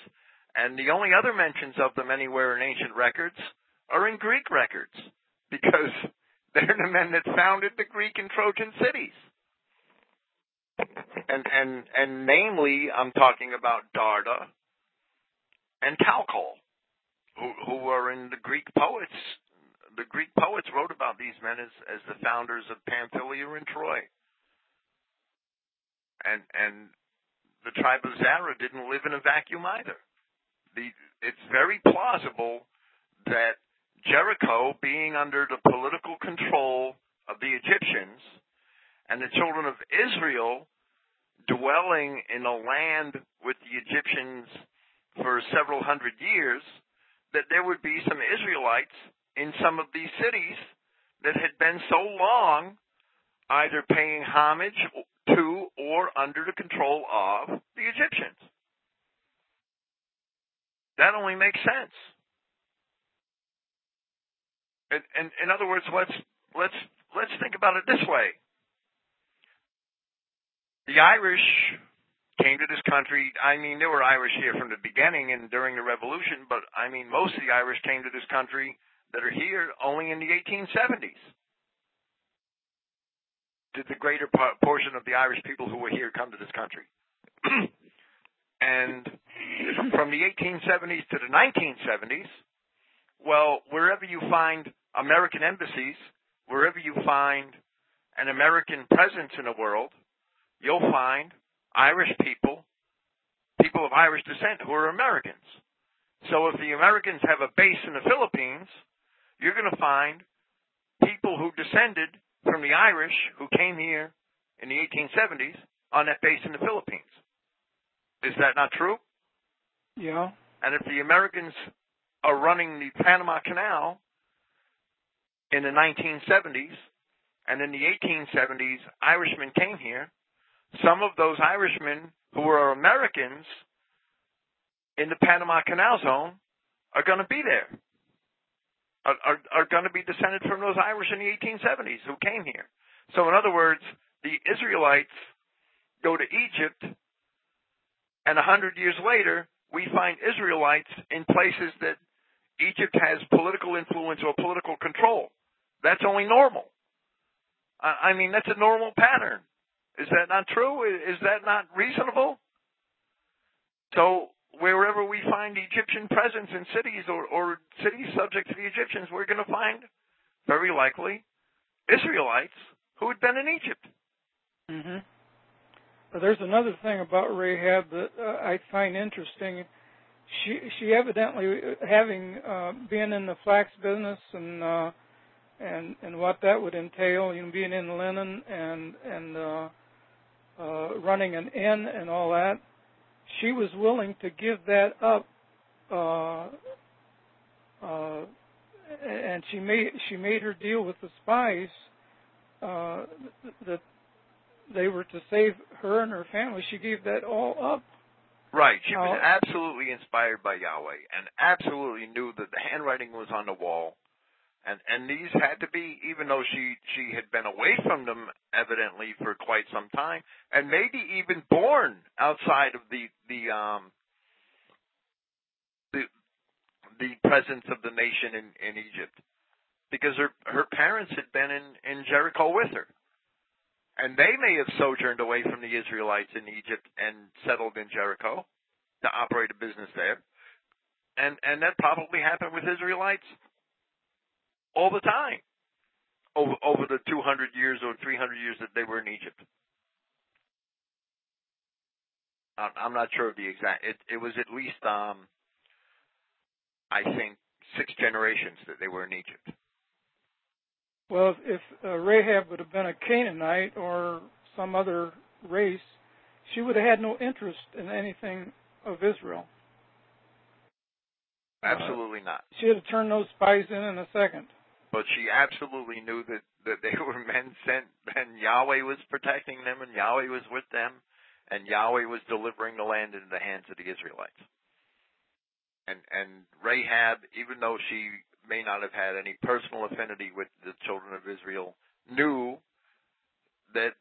and the only other mentions of them anywhere in ancient records are in Greek records, because they're the men that founded the Greek and Trojan cities. And and and namely, I'm talking about Darda and Chalcol, who who are in the Greek poets. The Greek poets wrote about these men as, as the founders of Pamphylia and Troy. And and the tribe of Zerah didn't live in a vacuum either. The, it's very plausible that Jericho, being under the political control of the Egyptians, and the children of Israel dwelling in a land with the Egyptians for several hundred years, that there would be some Israelites in some of these cities that had been so long either paying homage to or under the control of the Egyptians. That only makes sense. And, and, in other words, let's let's let's think about it this way. The Irish came to this country. I mean, there were Irish here from the beginning and during the Revolution, but I mean, most of the Irish came to this country that are here only in the eighteen seventies. Did the greater part, portion of the Irish people who were here come to this country? And from the eighteen seventies to the nineteen seventies, well, wherever you find American embassies, wherever you find an American presence in the world, you'll find Irish people, people of Irish descent who are Americans. So if the Americans have a base in the Philippines, you're going to find people who descended from the Irish who came here in the eighteen seventies on that base in the Philippines. Is that not true? Yeah. And if the Americans are running the Panama Canal in the nineteen seventies, and in the eighteen seventies, Irishmen came here, some of those Irishmen who were Americans in the Panama Canal zone are going to be there, are, are, are going to be descended from those Irish in the eighteen seventies who came here. So in other words, the Israelites go to Egypt, and one hundred years later, we find Israelites in places that Egypt has political influence or political control. That's only normal. I mean, that's a normal pattern. Is that not true? Is that not reasonable? So wherever we find Egyptian presence in cities or, or cities subject to the Egyptians, we're going to find, very likely, Israelites who had been in Egypt. Mm-hmm. But there's another thing about Rahab that uh, I find interesting. She she evidently, having uh, been in the flax business and uh, and and what that would entail, you know, being in linen and and uh, uh, running an inn and all that, she was willing to give that up, uh, uh, and she made she made her deal with the spies uh, that they were to save her and her family. She gave that all up. Right. She was uh, absolutely inspired by Yahweh, and absolutely knew that the handwriting was on the wall, and and these had to be, even though she she had been away from them evidently for quite some time, and maybe even born outside of the the um the the presence of the nation in, in Egypt, because her her parents had been in in Jericho with her. And they may have sojourned away from the Israelites in Egypt and settled in Jericho to operate a business there. And and that probably happened with Israelites all the time over, over the two hundred years or three hundred years that they were in Egypt. I'm not sure of the exact. It, it was at least, um, I think, six generations that they were in Egypt. Well, if uh, Rahab would have been a Canaanite or some other race, she would have had no interest in anything of Israel. Absolutely uh, not. She had to turn those spies in in a second. But she absolutely knew that, that they were men sent, and Yahweh was protecting them, and Yahweh was with them, and Yahweh was delivering the land into the hands of the Israelites. And and Rahab, even though she may not have had any personal affinity with the children of Israel, knew that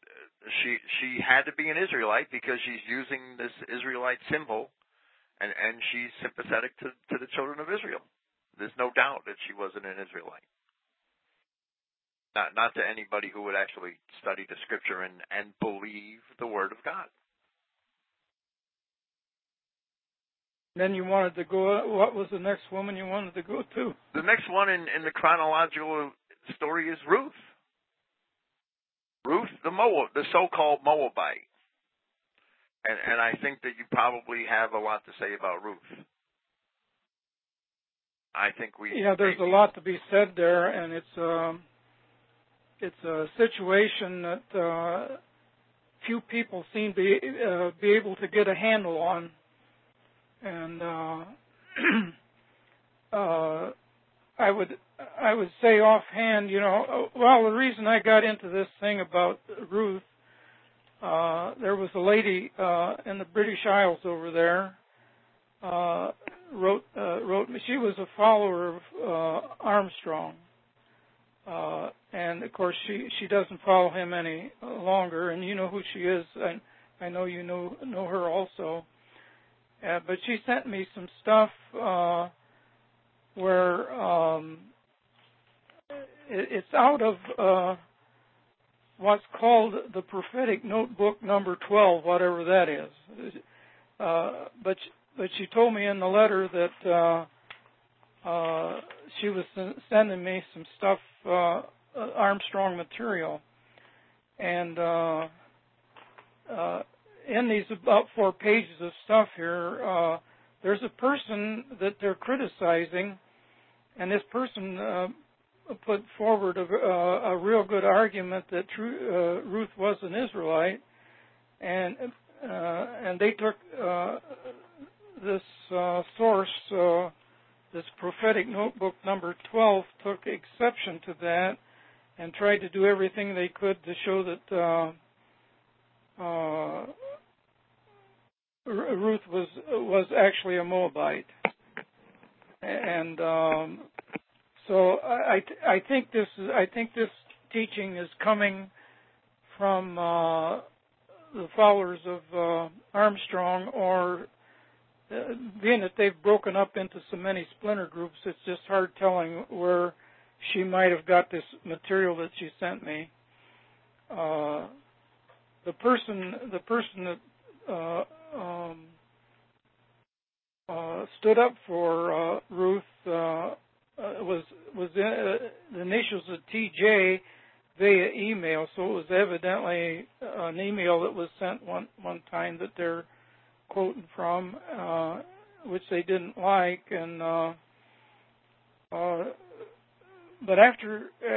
she she had to be an Israelite because she's using this Israelite symbol, and, and she's sympathetic to, to the children of Israel. There's no doubt that she wasn't an Israelite. Not not to anybody who would actually study the Scripture and, and believe the Word of God. Then you wanted to go, what was the next woman you wanted to go to? The next one in, in the chronological story is Ruth. Ruth, the Moab, the so-called Moabite. And, and I think that you probably have a lot to say about Ruth. I think we... Yeah, there's maybe. a lot to be said there, and it's, um, it's a situation that uh, few people seem to be, uh, be able to get a handle on. And uh, uh, I would I would say offhand, you know, well, the reason I got into this thing about Ruth, uh, there was a lady uh, in the British Isles over there uh, wrote uh, wrote me. She was a follower of uh, Armstrong, uh, and of course she, she doesn't follow him any longer. And you know who she is, and I know you know know her also. Uh, but she sent me some stuff uh, where um, it, it's out of uh, what's called the prophetic notebook number twelve, whatever that is. Uh, but but she told me in the letter that uh, uh, she was sending me some stuff, uh, Armstrong material, and. Uh, uh, In these about four pages of stuff here, uh, there's a person that they're criticizing, and this person uh, put forward a, a real good argument that true, uh, Ruth was an Israelite, and uh, and they took uh, this uh, source, uh, this prophetic notebook number twelve, took exception to that, and tried to do everything they could to show that. Uh, Uh, Ruth was was actually a Moabite, and um, so I I think this is, I think this teaching is coming from uh, the followers of uh, Armstrong, or uh, being that they've broken up into so many splinter groups, it's just hard telling where she might have got this material that she sent me. Uh, The person, the person that uh, um, uh, stood up for uh, Ruth uh, uh, was was in, uh, the initials of T J via email, so it was evidently an email that was sent one one time that they're quoting from, uh, which they didn't like, and uh, uh, but after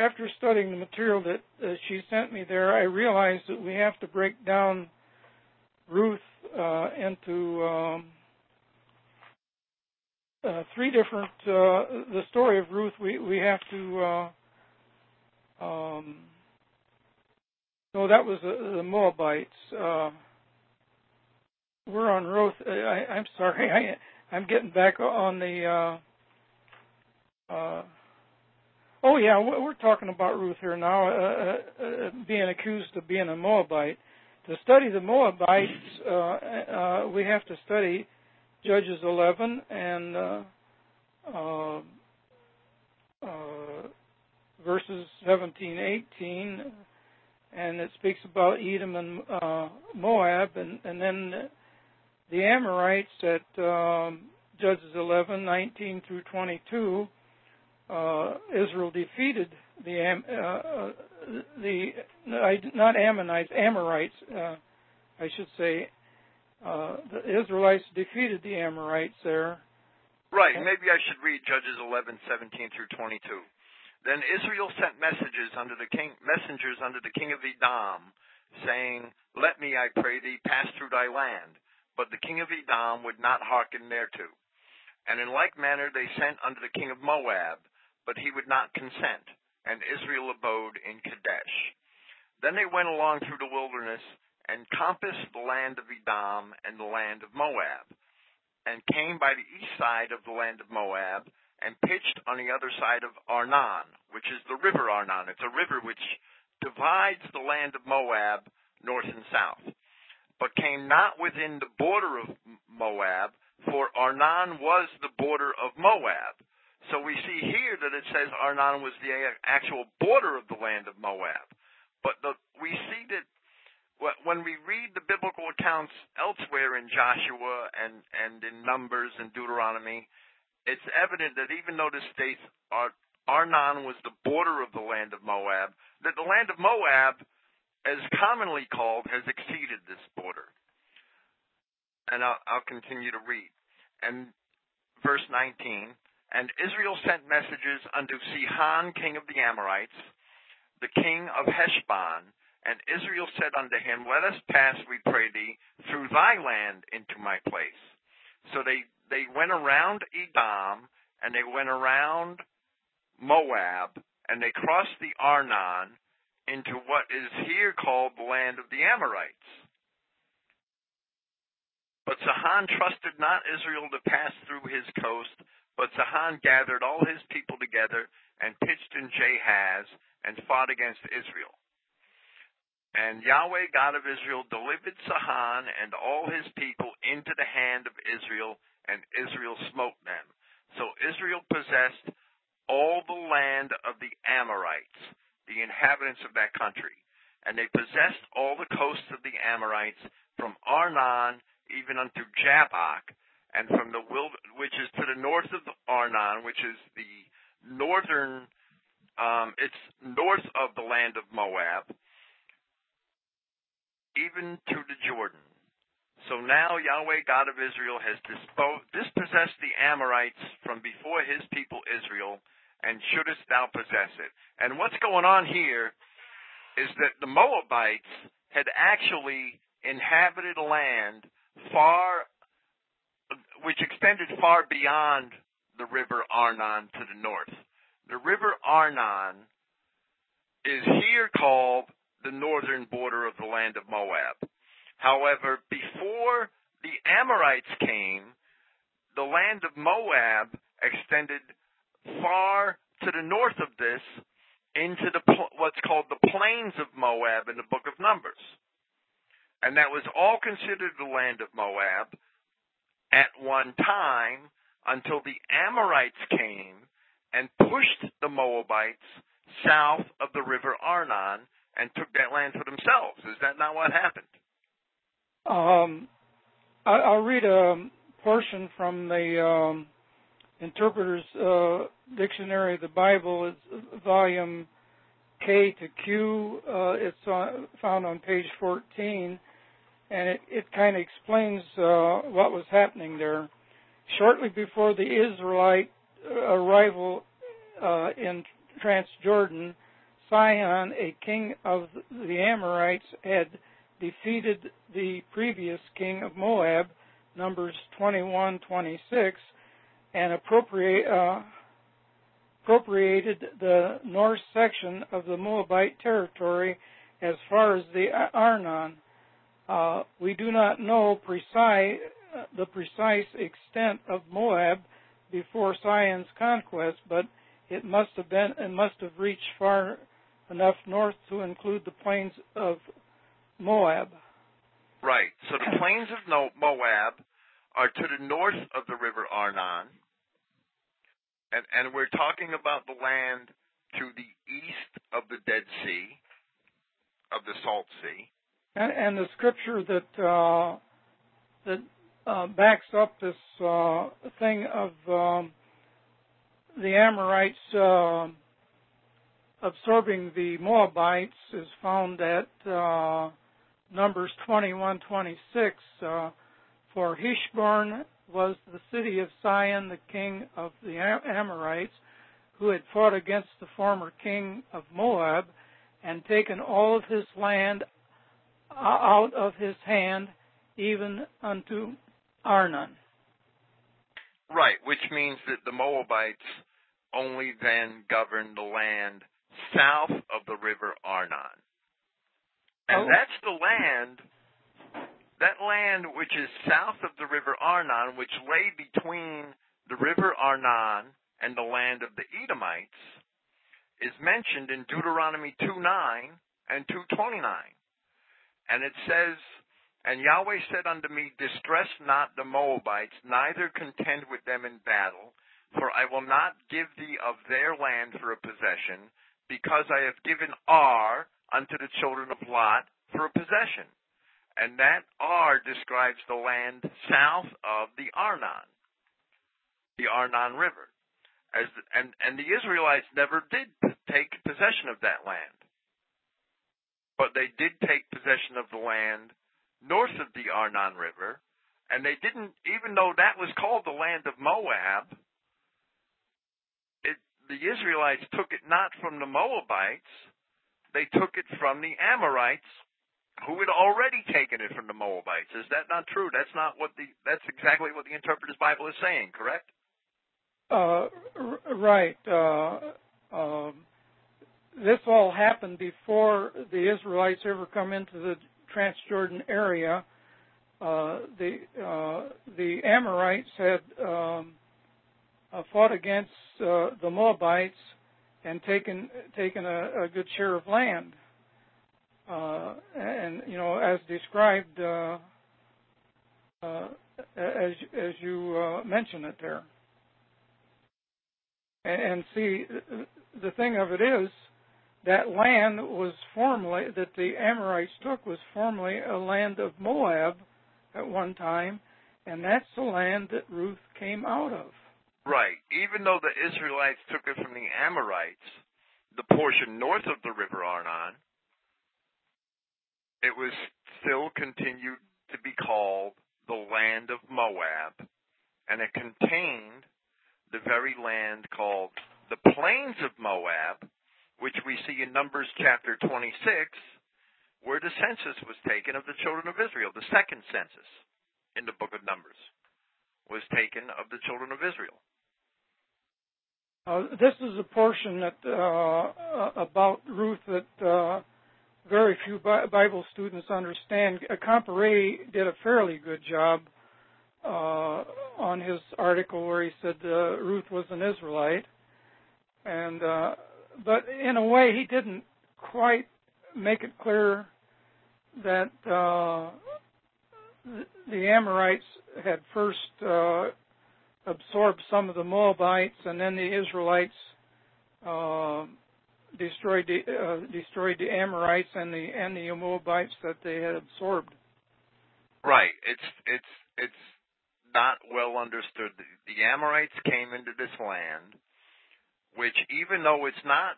after studying the material that uh, she sent me there, I realized that we have to break down Ruth uh, into um, uh, three different. Uh, the story of Ruth, we we have to. Uh, um, no, that was the, the Moabites. Uh, we're on Ruth. I, I'm sorry. I, I'm getting back on the. Uh, uh, Oh, yeah, we're talking about Ruth here now, uh, uh, being accused of being a Moabite. To study the Moabites, uh, uh, we have to study Judges eleven and uh, uh, uh, verses seventeen, eighteen, and it speaks about Edom and uh, Moab, and, and then the Amorites at um, Judges eleven, nineteen through twenty-two. Uh, Israel defeated the Am, uh, the not Ammonites, Amorites, uh, I should say. Uh, the Israelites defeated the Amorites there. Right. Maybe I should read Judges eleven, seventeen through twenty-two. Then Israel sent messages unto the king, messengers unto the king of Edom, saying, "Let me, I pray thee, pass through thy land." But the king of Edom would not hearken thereto. And in like manner they sent unto the king of Moab, but he would not consent, and Israel abode in Kadesh. Then they went along through the wilderness, and compassed the land of Edom and the land of Moab, and came by the east side of the land of Moab, and pitched on the other side of Arnon, which is the river Arnon. It's a river which divides the land of Moab north and south, but came not within the border of Moab, for Arnon was the border of Moab. So we see here that it says Arnon was the actual border of the land of Moab. But the, we see that when we read the biblical accounts elsewhere in Joshua and, and in Numbers and Deuteronomy, it's evident that even though this states Ar- Arnon was the border of the land of Moab, that the land of Moab, as commonly called, has exceeded this border. And I'll, I'll continue to read. And verse nineteen, and Israel sent messengers unto Sihon, king of the Amorites, the king of Heshbon. And Israel said unto him, let us pass, we pray thee, through thy land into my place. So they, they went around Edom, and they went around Moab, and they crossed the Arnon into what is here called the land of the Amorites. But Sihon trusted not Israel to pass through his coast, but Sihon gathered all his people together and pitched in Jahaz and fought against Israel. And Yahweh God of Israel delivered Sihon and all his people into the hand of Israel, and Israel smote them. So Israel possessed all the land of the Amorites, the inhabitants of that country. And they possessed all the coasts of the Amorites from Arnon even unto Jabbok, and from the wild, which is to the north of the Arnon, which is the northern, um, it's north of the land of Moab, even to the Jordan. So now Yahweh God of Israel has dispo- dispossessed the Amorites from before his people Israel, and shouldest thou possess it. And what's going on here is that the Moabites had actually inhabited land far, which extended far beyond the river Arnon to the north. The river Arnon is here called the northern border of the land of Moab. However, before the Amorites came, the land of Moab extended far to the north of this into the what's called the plains of Moab in the book of Numbers. And that was all considered the land of Moab at one time until the Amorites came and pushed the Moabites south of the river Arnon and took that land for themselves. Is that not what happened? Um, I, I'll read a portion from the um, Interpreter's uh, Dictionary of the Bible. It's volume K to Q. Uh, it's on, found on page fourteen. And it, it kind of explains uh, what was happening there. Shortly before the Israelite arrival uh, in Transjordan, Sihon, a king of the Amorites, had defeated the previous king of Moab, Numbers twenty-one twenty-six, and appropriate, uh, appropriated the north section of the Moabite territory as far as the Arnon. Uh, we do not know precise, uh, the precise extent of Moab before Sihon's conquest, but it must have been and must have reached far enough north to include the plains of Moab. Right. So the plains of no- Moab are to the north of the river Arnon, and, and we're talking about the land to the east of the Dead Sea, of the Salt Sea. And, and the scripture that uh, that uh, backs up this uh, thing of um, the Amorites uh, absorbing the Moabites is found at uh, Numbers twenty-one twenty-six. Uh, For Heshbon was the city of Sihon, the king of the Amorites, who had fought against the former king of Moab and taken all of his land out of his hand, even unto Arnon. Right, which means that the Moabites only then governed the land south of the river Arnon. And oh. that's the land, that land which is south of the river Arnon, which lay between the river Arnon and the land of the Edomites, is mentioned in Deuteronomy two nine and two twenty-nine. And it says, "And Yahweh said unto me, distress not the Moabites, neither contend with them in battle, for I will not give thee of their land for a possession, because I have given Ar unto the children of Lot for a possession." And that Ar describes the land south of the Arnon, the Arnon River. As, and, and the Israelites never did take possession of that land. But they did take possession of the land north of the Arnon River, and they didn't, even though that was called the land of Moab, it, the Israelites took it not from the Moabites, they took it from the Amorites, who had already taken it from the Moabites. Is that not true? That's not what the, that's exactly what the Interpreter's Bible is saying, correct? Uh, r- right. Uh, um, this all happened before the Israelites ever come into the Transjordan area. Uh, the uh, the Amorites had um, uh, fought against uh, the Moabites and taken taken a, a good share of land. Uh, and you know, as described, uh, uh, as as you uh, mention it there. And see, the thing of it is, that land was formerly, that the Amorites took, was formerly a land of Moab at one time, and that's the land that Ruth came out of. Right. Even though the Israelites took it from the Amorites, the portion north of the river Arnon, it was still continued to be called the land of Moab, and it contained the very land called the plains of Moab, which we see in Numbers chapter twenty-six, where the census was taken of the children of Israel. The second census in the book of Numbers was taken of the children of Israel. Uh, this is a portion that uh, about Ruth that uh, very few Bible students understand. Comparé did a fairly good job uh, on his article where he said uh, Ruth was an Israelite, and uh, but in a way he didn't quite make it clear that uh, the Amorites had first uh, absorbed some of the Moabites, and then the Israelites uh, destroyed the, uh, destroyed the Amorites and the and the Moabites that they had absorbed. Right. It's it's it's not well understood. The Amorites came into this land, which even though it's not,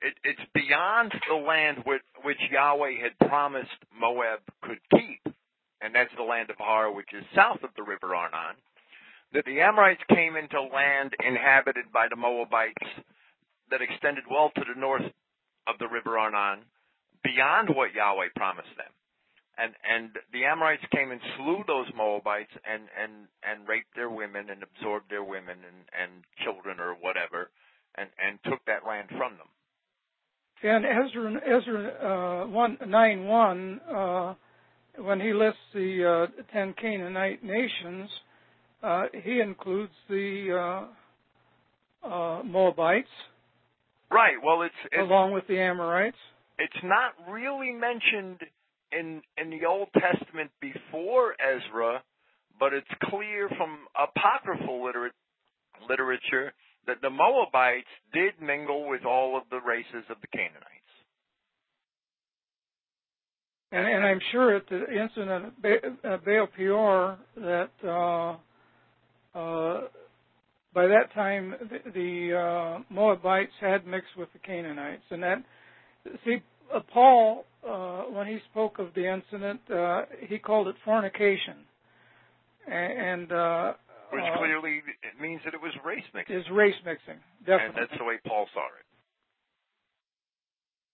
it, it's beyond the land which, which Yahweh had promised Moab could keep, and that's the land of Har, which is south of the river Arnon, that the Amorites came into land inhabited by the Moabites that extended well to the north of the river Arnon, beyond what Yahweh promised them. And and the Amorites came and slew those Moabites and, and, and raped their women and absorbed their women and, and children or whatever, And, and took that land from them. And Ezra, Ezra uh, one, nine one, uh, when he lists the uh, ten Canaanite nations, uh, he includes the uh, uh, Moabites. Right. Well, it's, it's along with the Amorites. It's not really mentioned in in the Old Testament before Ezra, but it's clear from apocryphal liter- literature. that the Moabites did mingle with all of the races of the Canaanites. And, and I'm sure at the incident at Ba- at Baal Peor that uh, uh, by that time the, the uh, Moabites had mixed with the Canaanites. And that, see, uh, Paul, uh, when he spoke of the incident, uh, he called it fornication. And... and uh, Which clearly it means that it was race mixing. It's race mixing, definitely. And that's the way Paul saw it.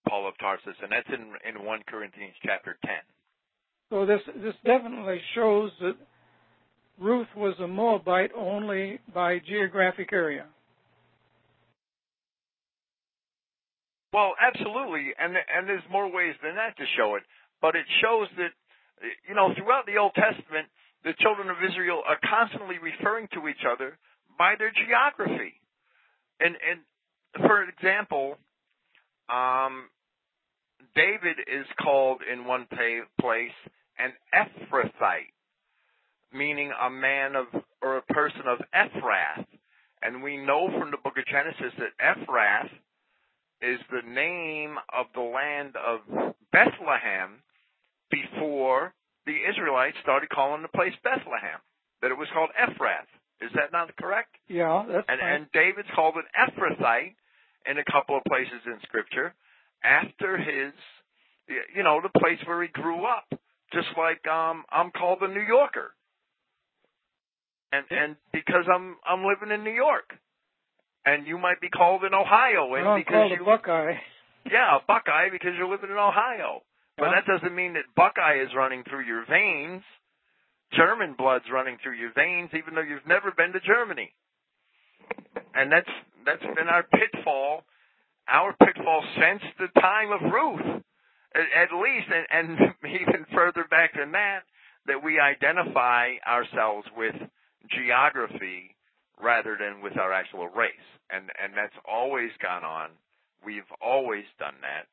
Paul of Tarsus, and that's in in First Corinthians chapter ten. So this this definitely shows that Ruth was a Moabite only by geographic area. Well, absolutely, and and there's more ways than that to show it. But it shows that, you know, throughout the Old Testament, the children of Israel are constantly referring to each other by their geography. And, and for example, um, David is called in one pay, place an Ephrathite, meaning a man of or a person of Ephrath. And we know from the book of Genesis that Ephrath is the name of the land of Bethlehem before the Israelites started calling the place Bethlehem, that it was called Ephrath. Is that not correct? Yeah, that's and, right. And David's called an Ephrathite in a couple of places in Scripture after his, you know, the place where he grew up, just like um, I'm called a New Yorker, and and because I'm I'm living in New York, and you might be called an Ohioan well, because I'm called you, a Buckeye. Yeah, a Buckeye because you're living in Ohio. But that doesn't mean that Buckeye is running through your veins. German blood's running through your veins, even though you've never been to Germany. And that's that's been our pitfall, our pitfall since the time of Ruth, at, at least, and, and even further back than that, that we identify ourselves with geography rather than with our actual race. And, and that's always gone on. We've always done that.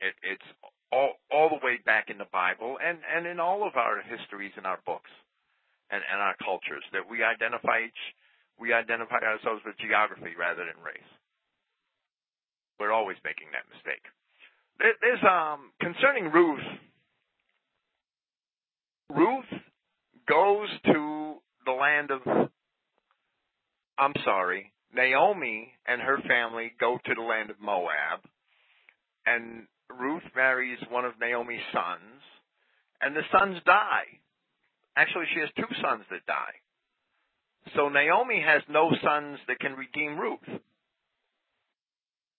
It, it's... All, all the way back in the Bible and, and in all of our histories and our books and, and our cultures, that we identify each, we identify ourselves with geography rather than race. We're always making that mistake. There, there's um concerning Ruth, Ruth goes to the land of, I'm sorry, Naomi and her family go to the land of Moab, and Ruth marries one of Naomi's sons, and the sons die. Actually, she has two sons that die. So Naomi has no sons that can redeem Ruth.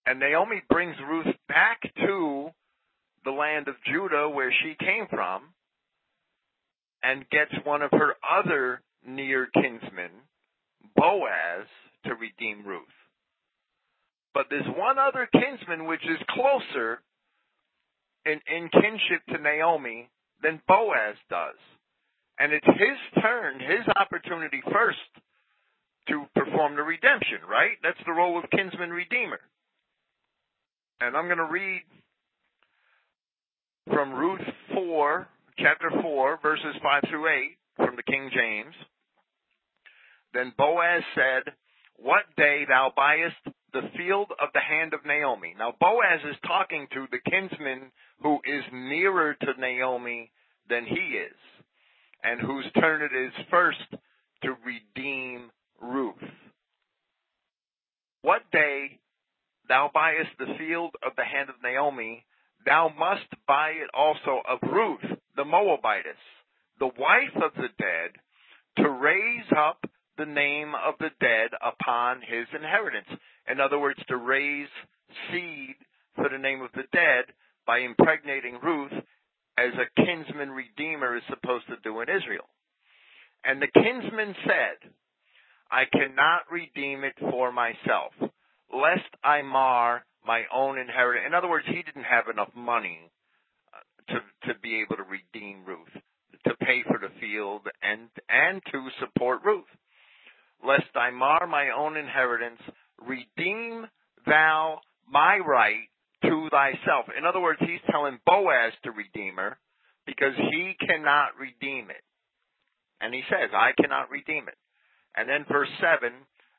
And Naomi brings Ruth back to the land of Judah where she came from and gets one of her other near kinsmen, Boaz, to redeem Ruth. But there's one other kinsman which is closer In, in kinship to Naomi than Boaz does. And it's his turn, his opportunity first to perform the redemption, right? That's the role of kinsman redeemer. And I'm going to read from Ruth four, chapter four, verses five through eight, from the King James. Then Boaz said, "What day thou buyest the field of the hand of Naomi." Now, Boaz is talking to the kinsman who is nearer to Naomi than he is, and whose turn it is first to redeem Ruth. "What day thou buyest the field of the hand of Naomi, thou must buy it also of Ruth, the Moabitess, the wife of the dead, to raise up the name of the dead upon his inheritance." In other words, to raise seed for the name of the dead by impregnating Ruth, as a kinsman redeemer is supposed to do in Israel. And the kinsman said, "I cannot redeem it for myself, lest I mar my own inheritance." In other words, he didn't have enough money to, to be able to redeem Ruth, to pay for the field and, and to support Ruth. "Lest I mar my own inheritance, redeem thou my right to thyself." In other words, he's telling Boaz to redeem her because he cannot redeem it. And he says, "I cannot redeem it." And then verse seven,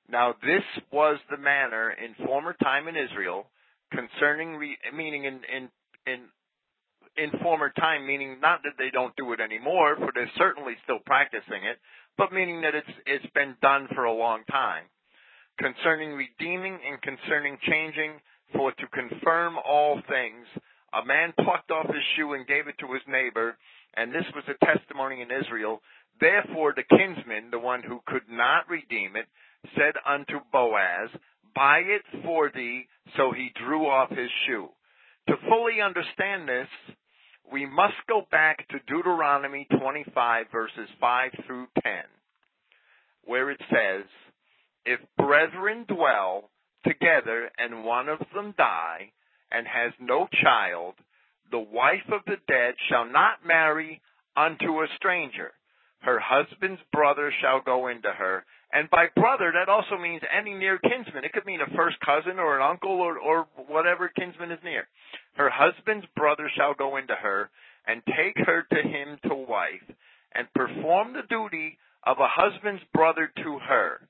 "Now this was the manner in former time in Israel concerning," re- meaning in, in, in, in former time, meaning not that they don't do it anymore, for they're certainly still practicing it, but meaning that it's it's been done for a long time, "concerning redeeming and concerning changing, for to confirm all things, a man plucked off his shoe and gave it to his neighbor, and this was a testimony in Israel. Therefore the kinsman," the one who could not redeem it, "said unto Boaz, buy it for thee, so he drew off his shoe." To fully understand this, we must go back to Deuteronomy twenty-five, verses five through ten. where it says, if brethren dwell together and one of them die and has no child, the wife of the dead shall not marry unto a stranger. Her husband's brother shall go into her. And by brother, that also means any near kinsman. It could mean a first cousin or an uncle or, or whatever kinsman is near. Her husband's brother shall go into her and take her to him to wife and perform the duty of a husband's brother to her.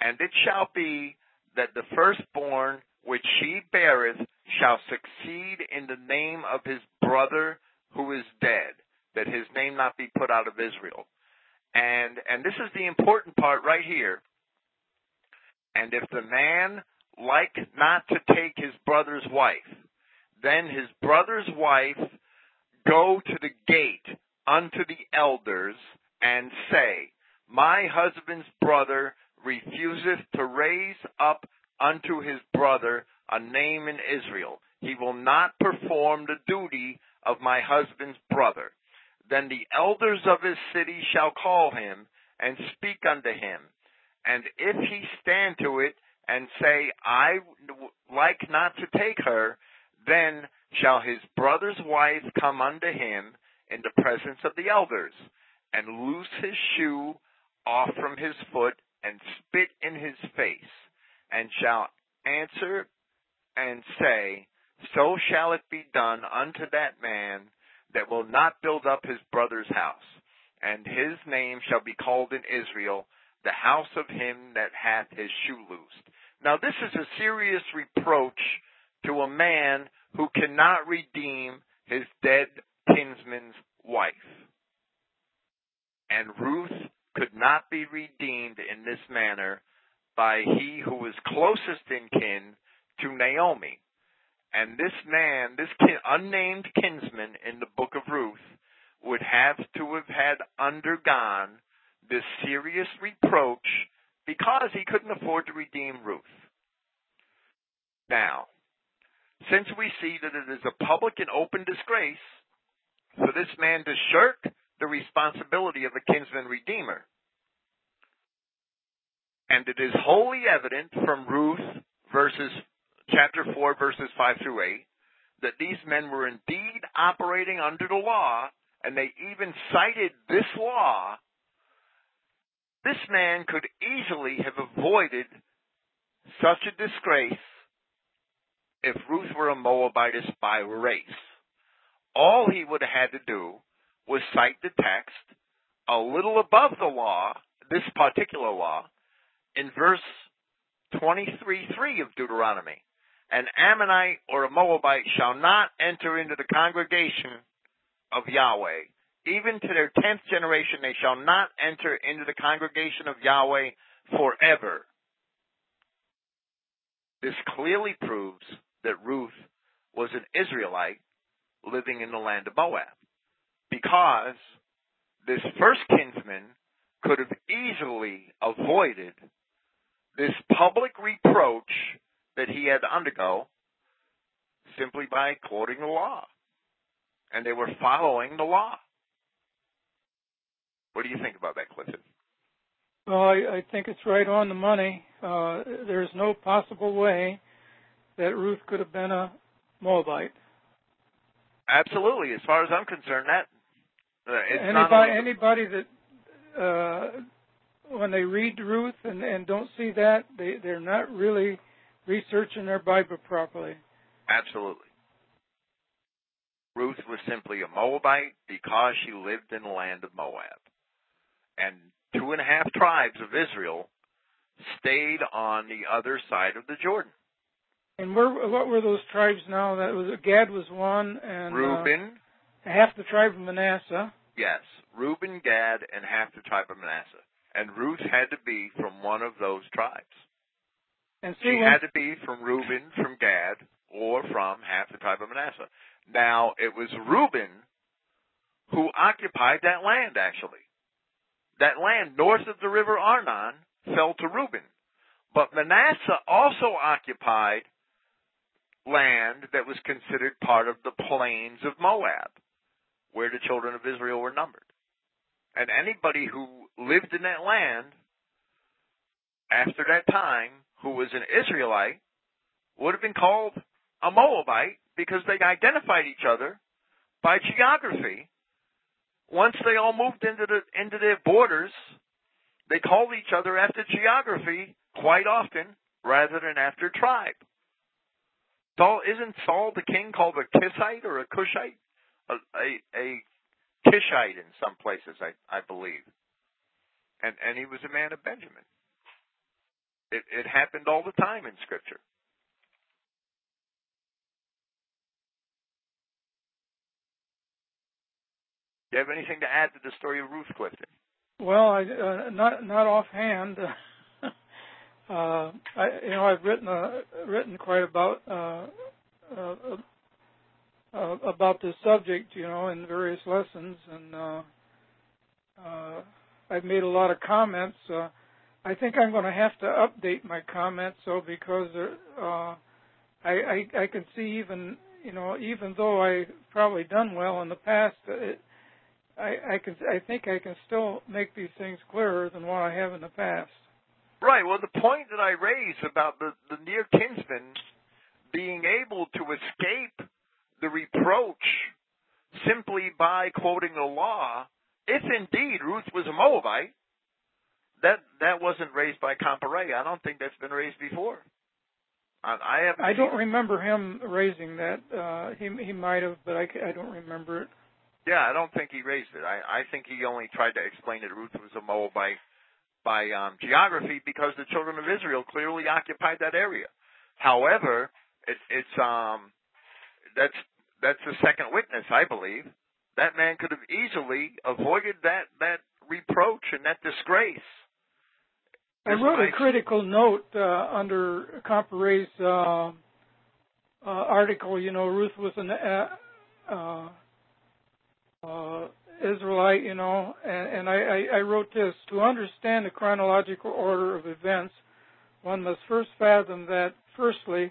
And it shall be that the firstborn which she beareth shall succeed in the name of his brother who is dead, that his name not be put out of Israel. And and this is the important part right here. And if the man like not to take his brother's wife, then his brother's wife go to the gate unto the elders and say, my husband's brother refuseth to raise up unto his brother a name in Israel. He will not perform the duty of my husband's brother. Then the elders of his city shall call him and speak unto him. And if he stand to it and say, I like not to take her, then shall his brother's wife come unto him in the presence of the elders, and loose his shoe off from his foot, and spit in his face, and shall answer and say, so shall it be done unto that man that will not build up his brother's house. And his name shall be called in Israel, the house of him that hath his shoe loosed. Now this is a serious reproach to a man who cannot redeem his dead kinsman's wife. And Ruth could not be redeemed in this manner by he who was closest in kin to Naomi. And this man, this kin, unnamed kinsman in the book of Ruth, would have to have had undergone this serious reproach because he couldn't afford to redeem Ruth. Now, since we see that it is a public and open disgrace for this man to shirk the responsibility of a kinsman redeemer, and it is wholly evident from Ruth verses chapter four, verses five through eight, that these men were indeed operating under the law, and they even cited this law. This man could easily have avoided such a disgrace if Ruth were a Moabitess by race. All he would have had to do was cite the text a little above the law, this particular law, in verse twenty-three three of Deuteronomy. An Ammonite or a Moabite shall not enter into the congregation of Yahweh. Even to their tenth generation they shall not enter into the congregation of Yahweh forever. This clearly proves that Ruth was an Israelite living in the land of Moab, because this first kinsman could have easily avoided this public reproach that he had to undergo simply by quoting the law. And they were following the law. What do you think about that, Clifton? Well, I, I think it's right on the money. Uh, there is no possible way that Ruth could have been a Moabite. Absolutely. As far as I'm concerned, that It's anybody, anybody that, uh, when they read Ruth and, and don't see that, they, they're not really researching their Bible properly. Absolutely. Ruth was simply a Moabite because she lived in the land of Moab. And two and a half tribes of Israel stayed on the other side of the Jordan. And where, what were those tribes now? That was Gad was one, and Reuben. Uh, Half the tribe of Manasseh. Yes, Reuben, Gad, and half the tribe of Manasseh. And Ruth had to be from one of those tribes. And she had to be from Reuben, from Gad, or from half the tribe of Manasseh. Now, it was Reuben who occupied that land, actually. That land north of the river Arnon fell to Reuben. But Manasseh also occupied land that was considered part of the plains of Moab, where the children of Israel were numbered. And anybody who lived in that land after that time who was an Israelite would have been called a Moabite because they identified each other by geography. Once they all moved into the into their borders, they called each other after geography quite often rather than after tribe. Saul, isn't Saul the king called a Kishite or a Cushite? A, a, a Kishite in some places, I, I believe. And and he was a man of Benjamin. It, it happened all the time in Scripture. Do you have anything to add to the story of Ruth, Clifton? Well, I, uh, not not offhand. uh, I, you know, I've written uh, written quite about uh, uh, uh, about this subject, you know, in various lessons, and uh, uh, I've made a lot of comments. Uh, I think I'm going to have to update my comments, so because uh, I, I I can see even you know even though I've probably done well in the past. It, I, I, can, I think I can still make these things clearer than what I have in the past. Right. Well, the point that I raise about the, the near kinsman being able to escape the reproach simply by quoting the law, if indeed Ruth was a Moabite, that that wasn't raised by Compaoré. I don't think that's been raised before. I, I, haven't I don't remember him raising that. Uh, he, he might have, but I, I don't remember it. Yeah, I don't think he raised it. I, I think he only tried to explain that Ruth was a Moabite by, by um, geography because the children of Israel clearly occupied that area. However, it, it's um, that's that's the second witness, I believe. That man could have easily avoided that, that reproach and that disgrace. I wrote a critical note uh, under Compaoré's uh, uh, article. You know, Ruth was an uh, uh, Uh, Israelite, you know, and, and I, I, I wrote this: to understand the chronological order of events, one must first fathom that, firstly,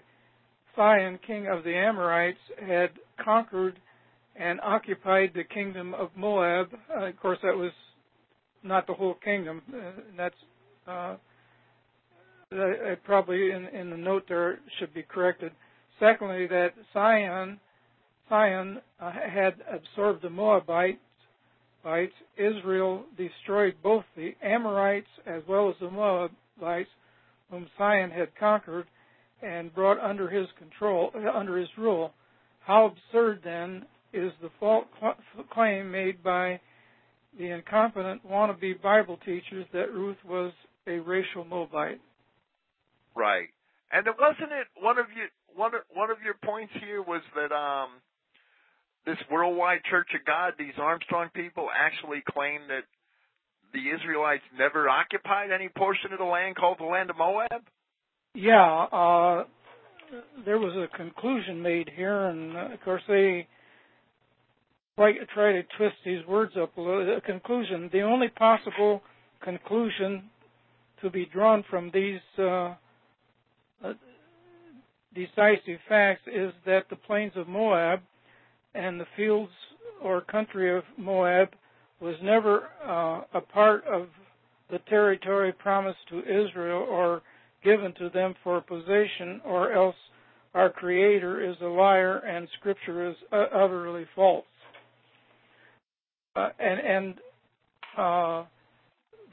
Sihon, king of the Amorites, had conquered and occupied the kingdom of Moab. Uh, of course, that was not the whole kingdom. Uh, that's uh, that, uh, probably in, in the note there should be corrected. Secondly, that Sihon Sihon uh, had absorbed the Moabites. Israel destroyed both the Amorites as well as the Moabites, whom Sihon had conquered and brought under his control, uh, under his rule. How absurd, then, is the false claim made by the incompetent wannabe Bible teachers that Ruth was a racial Moabite? Right, and it wasn't it one of you. One one of your points here was that. Um, This worldwide Church of God, these Armstrong people actually claim that the Israelites never occupied any portion of the land called the land of Moab? Yeah. Uh, there was a conclusion made here, and, uh, of course, they try, try to twist these words up a little. A conclusion, the only possible conclusion to be drawn from these uh, uh, decisive facts is that the plains of Moab and the fields or country of Moab was never uh, a part of the territory promised to Israel or given to them for possession, or else our Creator is a liar and Scripture is uh, utterly false. Uh, and and uh,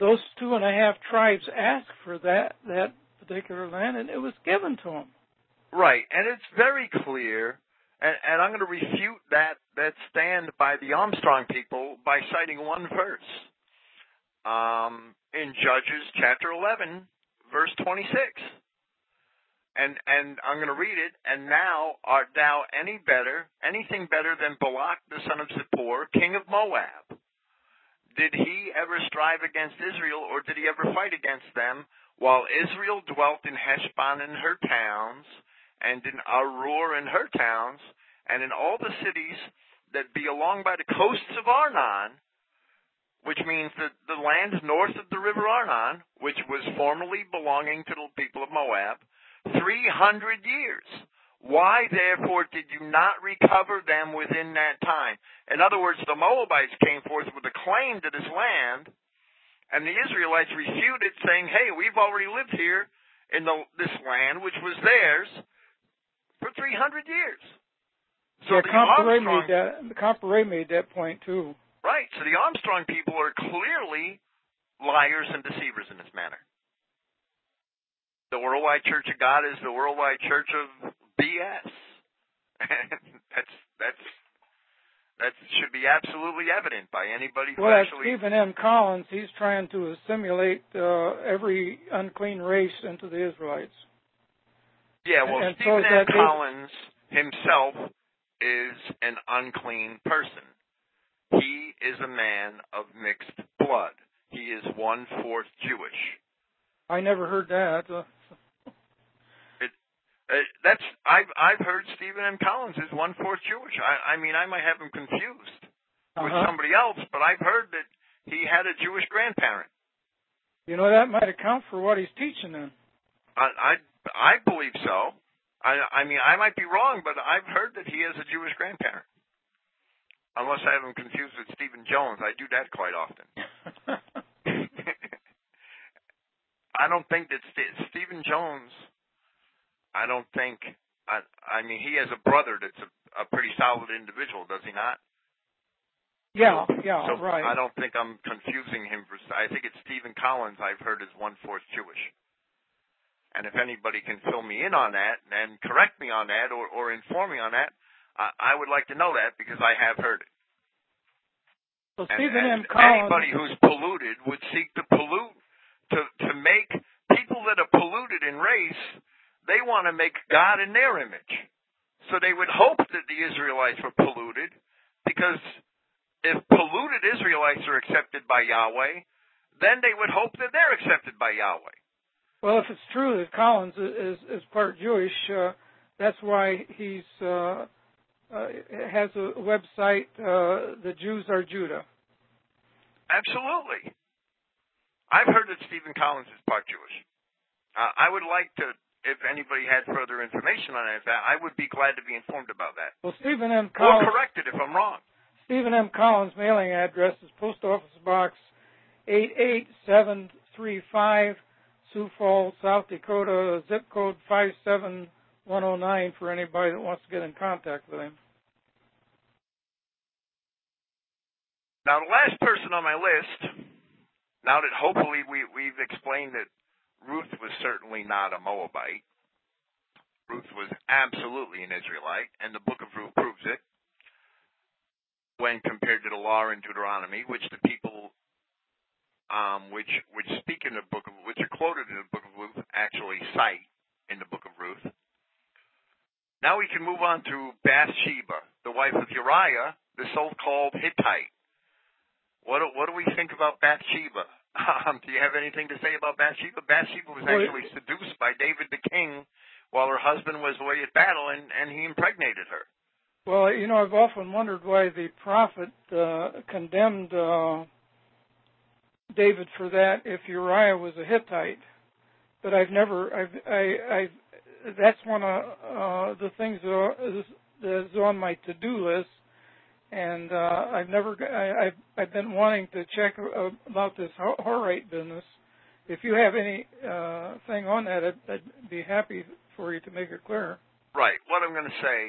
those two and a half tribes asked for that, that particular land, and it was given to them. Right, and it's very clear. And, and I'm going to refute that, that stand by the Armstrong people by citing one verse. Um, in Judges chapter eleven, verse twenty-six. And, and I'm going to read it. And now art thou any better, anything better than Balak the son of Zippor, king of Moab? Did he ever strive against Israel, or did he ever fight against them? While Israel dwelt in Heshbon and her towns, and in Arur and her towns, and in all the cities that be along by the coasts of Arnon, which means that the land north of the river Arnon, which was formerly belonging to the people of Moab, three hundred years. Why, therefore, did you not recover them within that time? In other words, the Moabites came forth with a claim to this land, and the Israelites refuted, saying, hey, we've already lived here in the, this land, which was theirs, for three hundred years. So yeah, the Comparé made that, Comparé made that point, too. Right, so the Armstrong people are clearly liars and deceivers in this manner. The Worldwide Church of God is the Worldwide Church of B S. that's that's that should be absolutely evident by anybody who well, actually. Well, Stephen M. Collins, he's trying to assimilate uh, every unclean race into the Israelites. Yeah, well, and Stephen so M. Collins himself is an unclean person. He is a man of mixed blood. He is one fourth Jewish. I never heard that. Uh, that's I've I've heard Stephen M. Collins is one fourth Jewish. I, I mean I might have him confused uh-huh. with somebody else, but I've heard that he had a Jewish grandparent. You know, that might account for what he's teaching them. I I, I believe so. I I mean I might be wrong, but I've heard that he has a Jewish grandparent. Unless I have him confused with Stephen Jones, I do that quite often. I don't think that St- Stephen Jones. I don't think, I, I mean, he has a brother that's a, a pretty solid individual, does he not? Yeah, so, yeah, so right. I don't think I'm confusing him for, I think it's Stephen Collins I've heard is one-fourth Jewish. And if anybody can fill me in on that and correct me on that or, or inform me on that, I, I would like to know that because I have heard it. So and, Stephen and M. Collins. Anybody who's polluted would seek to pollute, to, to make people that are polluted in race. They want to make God in their image. So they would hope that the Israelites were polluted, because if polluted Israelites are accepted by Yahweh, then they would hope that they're accepted by Yahweh. Well, if it's true that Collins is, is, is part Jewish, uh, that's why he's uh, uh, has a website, uh, The Jews Are Judah. Absolutely. I've heard that Stephen Collins is part Jewish. Uh, I would like to... If anybody had further information on that, I would be glad to be informed about that. Well, Stephen M. Collins... Or corrected if I'm wrong. Stephen M. Collins' mailing address is Post Office Box eight eight seven three five, Sioux Falls, South Dakota, zip code five seven one oh nine for anybody that wants to get in contact with him. Now, the last person on my list, now that hopefully we, we've explained that Ruth was certainly not a Moabite. Ruth was absolutely an Israelite, and the book of Ruth proves it when compared to the law in Deuteronomy, which the people um, which which speak in the book of which are quoted in the book of Ruth actually cite in the book of Ruth. Now we can move on to Bathsheba, the wife of Uriah, the so-called Hittite. What do, what do we think about Bathsheba? Um, do you have anything to say about Bathsheba? Bathsheba was actually seduced by David the king while her husband was away at battle, and, and he impregnated her. Well, you know, I've often wondered why the prophet uh, condemned uh, David for that if Uriah was a Hittite. But I've never, I've, I, I've, that's one of uh, the things that are, that's on my to-do list. And uh, I've never, I, I've, I've been wanting to check about this Horite business. If you have any uh, thing on that, I'd, I'd be happy for you to make it clear. Right. What I'm going to say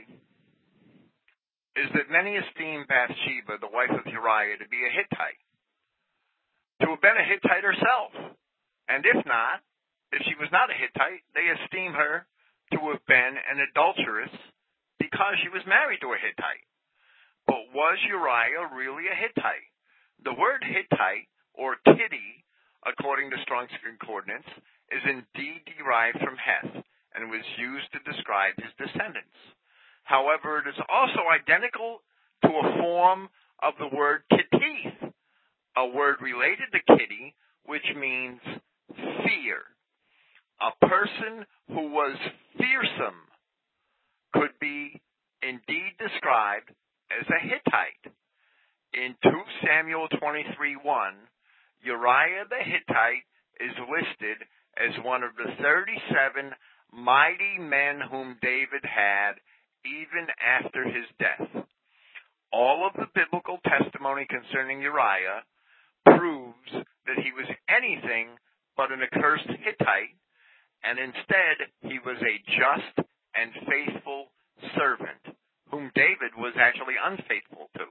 is that many esteem Bathsheba, the wife of Uriah, to be a Hittite, to have been a Hittite herself. And if not, if she was not a Hittite, they esteem her to have been an adulteress because she was married to a Hittite. But was Uriah really a Hittite? The word Hittite, or Kitty, according to Strong's Concordance, is indeed derived from Heth and was used to describe his descendants. However, it is also identical to a form of the word Kitith, a word related to Kitty, which means fear. A person who was fearsome could be indeed described as a Hittite. In Second Samuel twenty-three one, Uriah the Hittite is listed as one of the thirty-seven mighty men whom David had even after his death. All of the biblical testimony concerning Uriah proves that he was anything but an accursed Hittite, and instead he was a just and faithful servant, whom David was actually unfaithful to.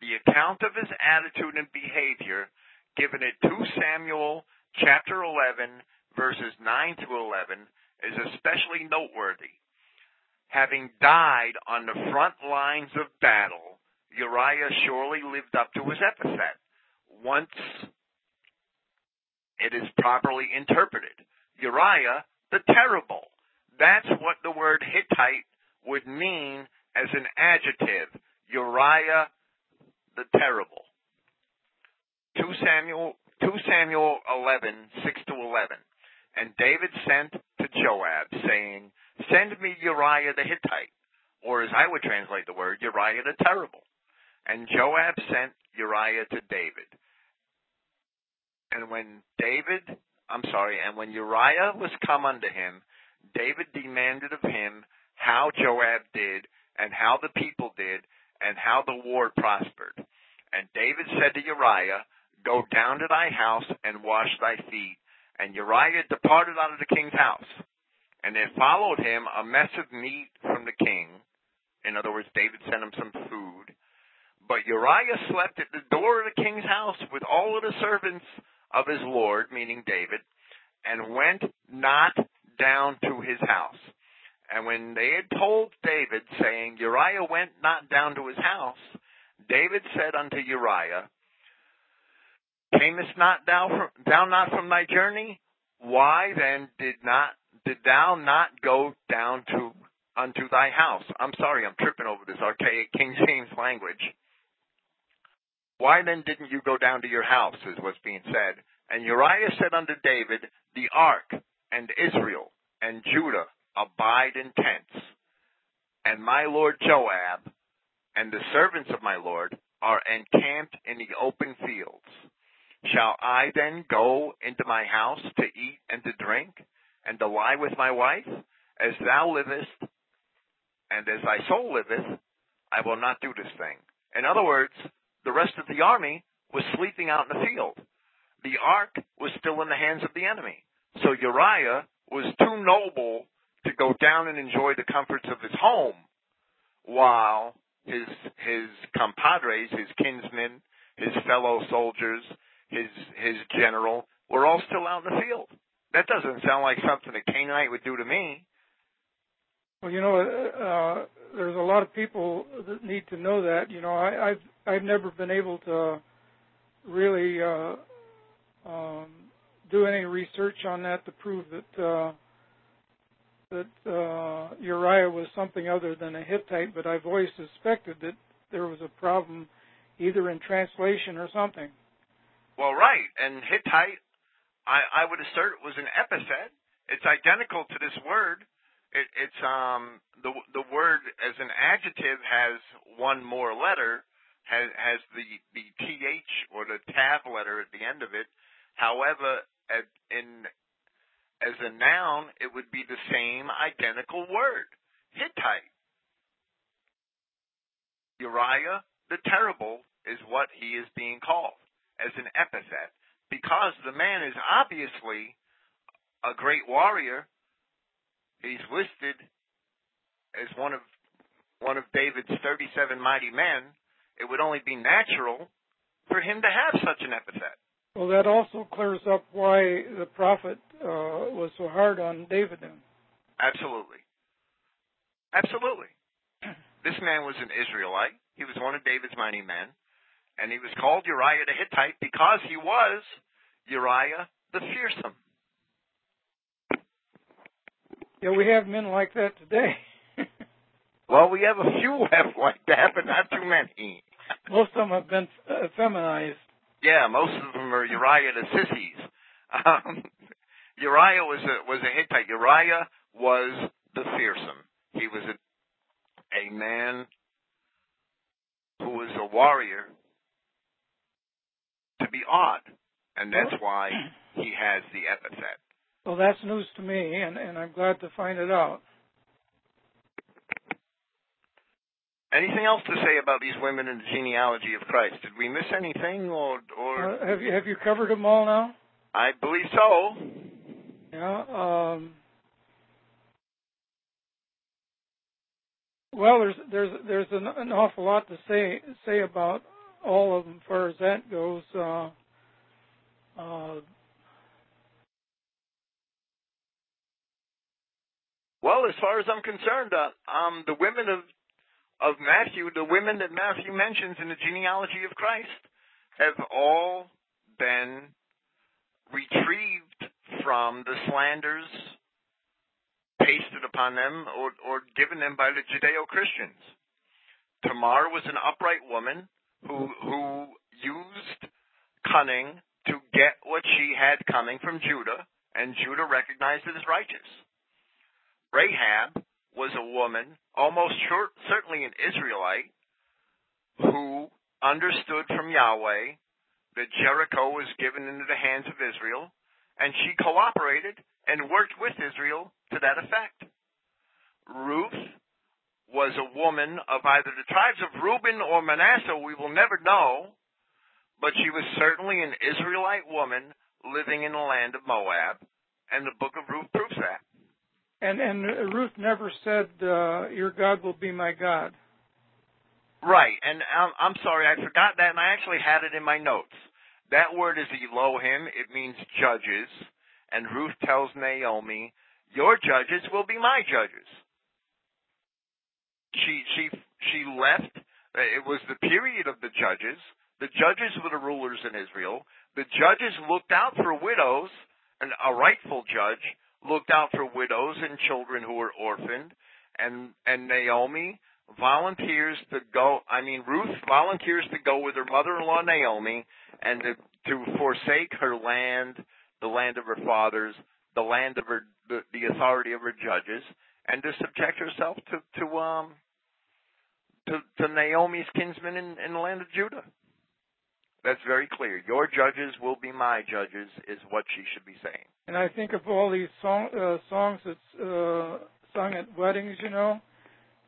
The account of his attitude and behavior given in Second Samuel chapter eleven, verses nine to eleven, is especially noteworthy. Having died on the front lines of battle, Uriah surely lived up to his epithet, once it is properly interpreted. Uriah the Terrible. That's what the word Hittite would mean as an adjective, Uriah the Terrible. Second Samuel, Second Samuel eleven, six to eleven. And David sent to Joab, saying, "Send me Uriah the Hittite," or as I would translate the word, Uriah the Terrible. And Joab sent Uriah to David. And when David, I'm sorry, and when Uriah was come unto him, David demanded of him how Joab did, and how the people did, and how the war prospered. And David said to Uriah, "Go down to thy house and wash thy feet." And Uriah departed out of the king's house. And there followed him a mess of meat from the king. In other words, David sent him some food. But Uriah slept at the door of the king's house with all of the servants of his lord, meaning David, and went not down to his house. And when they had told David, saying, "Uriah went not down to his house," David said unto Uriah, "Camest not thou, from, thou not from thy journey? Why then did not did thou not go down to unto thy house?" I'm sorry, I'm tripping over this archaic King James language. "Why then didn't you go down to your house?" is what's being said. And Uriah said unto David, "The ark and Israel and Judah abide in tents, and my lord Joab and the servants of my lord are encamped in the open fields. Shall I then go into my house to eat and to drink and to lie with my wife? As thou livest and as thy soul liveth, I will not do this thing." In other words, the rest of the army was sleeping out in the field. The ark was still in the hands of the enemy. So Uriah was too noble to go down and enjoy the comforts of his home while his his compadres, his kinsmen, his fellow soldiers, his his general were all still out in the field. That doesn't sound like something a Canaanite would do to me. Well, you know, uh, there's a lot of people that need to know that. You know, I, I've I've never been able to really uh, um, do any research on that to prove that uh, that uh, Uriah was something other than a Hittite. But I've always suspected that there was a problem, either in translation or something. Well, right, and Hittite, I, I would assert, was an epithet. It's identical to this word. It, it's um the the word as an adjective has one more letter, has has the, the th or the tav letter at the end of it. However, as, in as a noun, it would be the same identical word, Hittite. Uriah the Terrible is what he is being called as an epithet, because the man is obviously a great warrior. He's listed as one of one of David's thirty-seven mighty men. It would only be natural for him to have such an epithet. Well, that also clears up why the prophet uh, was so hard on David then. Absolutely. Absolutely. This man was an Israelite. He was one of David's mighty men. And he was called Uriah the Hittite because he was Uriah the Fearsome. Yeah, we have men like that today. Well, we have a few left like that, but not too many. Most of them have been uh, feminized. Yeah, most of them are Uriah the Sissies. Um, Uriah was a, was a Hittite. Uriah was the Fearsome. He was a, a man who was a warrior to be odd, and that's why he has the epithet. Well, that's news to me, and, and I'm glad to find it out. Anything else to say about these women and the genealogy of Christ? Did we miss anything, or, or... Uh, have you have you covered them all now? I believe so. Yeah. Um, well, there's there's there's an, an awful lot to say say about all of them, as far as that goes. Uh, uh, well, as far as I'm concerned, uh, um, the women of Of Matthew, the women that Matthew mentions in the genealogy of Christ have all been retrieved from the slanders pasted upon them or, or given them by the Judeo-Christians. Tamar was an upright woman who, who used cunning to get what she had coming from Judah, and Judah recognized it as righteous. Rahab was a woman, almost sure, certainly an Israelite, who understood from Yahweh that Jericho was given into the hands of Israel, and she cooperated and worked with Israel to that effect. Ruth was a woman of either the tribes of Reuben or Manasseh, we will never know, but she was certainly an Israelite woman living in the land of Moab, and the book of Ruth proves that. And, and Ruth never said, uh, your God will be my God. Right. And I'm, I'm sorry, I forgot that, and I actually had it in my notes. That word is Elohim. It means judges. And Ruth tells Naomi, your judges will be my judges. She, she, she left. It was the period of the judges. The judges were the rulers in Israel. The judges looked out for widows, and a rightful judge looked out for widows and children who were orphaned, and and Naomi volunteers to go, I mean, Ruth volunteers to go with her mother-in-law Naomi and to, to forsake her land, the land of her fathers, the land of her, the, the authority of her judges, and to subject herself to, to, um, to, to Naomi's kinsmen in, in the land of Judah. That's very clear. Your judges will be my judges is what she should be saying. And I think of all these song, uh, songs that's uh, sung at weddings, you know,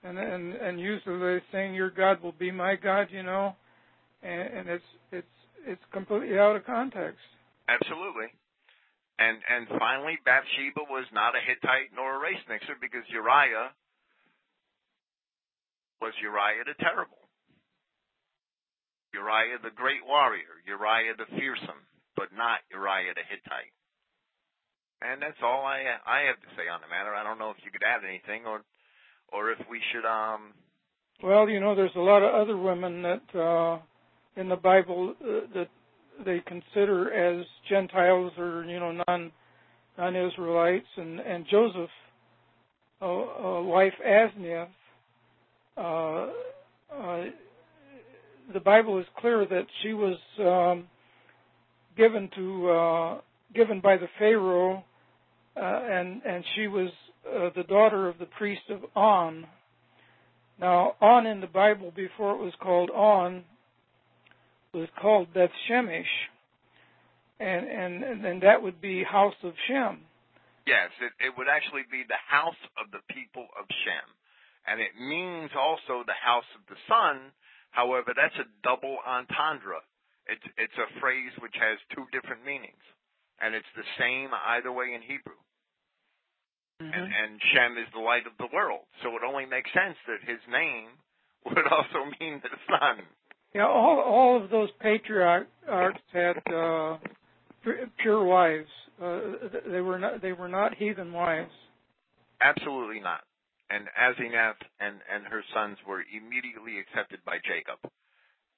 and, and and usually they sing, your God will be my God, you know, and, and it's it's it's completely out of context. Absolutely. And and finally, Bathsheba was not a Hittite nor a race mixer because Uriah was Uriah the Terrible. Uriah the great warrior, Uriah the fearsome, but not Uriah the Hittite. And that's all I I have to say on the matter. I don't know if you could add anything, or or if we should. Um... Well, you know, there's a lot of other women that uh, in the Bible uh, that they consider as Gentiles or you know non non Israelites, and and Joseph, uh, uh, wife Asenath. Uh, uh, The Bible is clear that she was um, given to uh, given by the Pharaoh, uh, and and she was uh, the daughter of the priest of On. Now, On in the Bible, before it was called On, was called Beth Shemesh, and and and that would be house of Shem. Yes, it, it would actually be the house of the people of Shem, and it means also the house of the sun. However, that's a double entendre. It's, it's a phrase which has two different meanings, and it's the same either way in Hebrew. Mm-hmm. And, and Shem is the light of the world, so it only makes sense that his name would also mean the sun. Yeah, all all of those patriarchs had uh, pure wives. Uh, they were not they were not heathen wives. Absolutely not. And Asenath and, and her sons were immediately accepted by Jacob.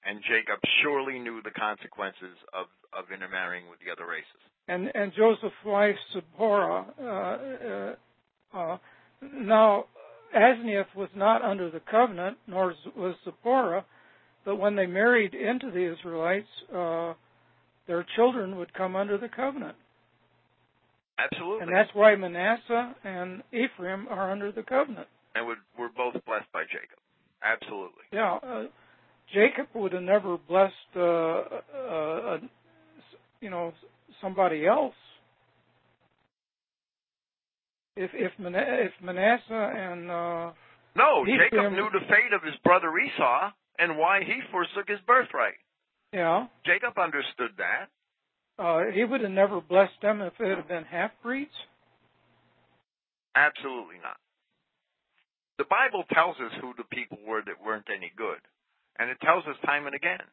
And Jacob surely knew the consequences of, of intermarrying with the other races. And and Joseph's wife, Zipporah, uh, uh, uh, now Asenath was not under the covenant, nor was Zipporah, but when they married into the Israelites, uh, their children would come under the covenant. Absolutely. And that's why Manasseh and Ephraim are under the covenant. And we're both blessed by Jacob. Absolutely. Yeah. Uh, Jacob would have never blessed, uh, uh, uh, you know, somebody else. If if, Mana- if Manasseh and uh, no, Jacob knew the fate of his brother Esau and why he forsook his birthright. Yeah, Jacob understood that. Uh, he would have never blessed them if it had been half breeds. Absolutely not. The Bible tells us who the people were that weren't any good, and it tells us time and again.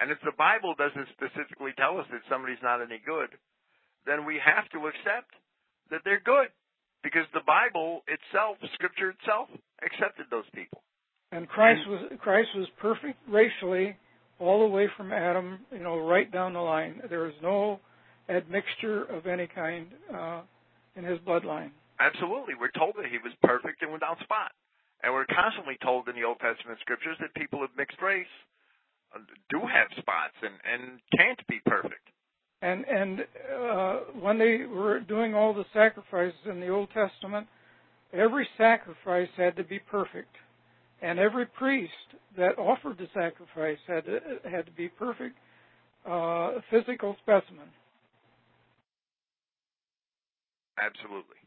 And if the Bible doesn't specifically tell us that somebody's not any good, then we have to accept that they're good, because the Bible itself, Scripture itself, accepted those people. And Christ and, was Christ was perfect racially, all the way from Adam, you know, right down the line. There is no admixture of any kind uh, in his bloodline. Absolutely. We're told that he was perfect and without spot. And we're constantly told in the Old Testament Scriptures that people of mixed race do have spots and, and can't be perfect. And and uh, when they were doing all the sacrifices in the Old Testament, every sacrifice had to be perfect. And every priest that offered the sacrifice had to, had to be perfect uh, physical specimen. Absolutely.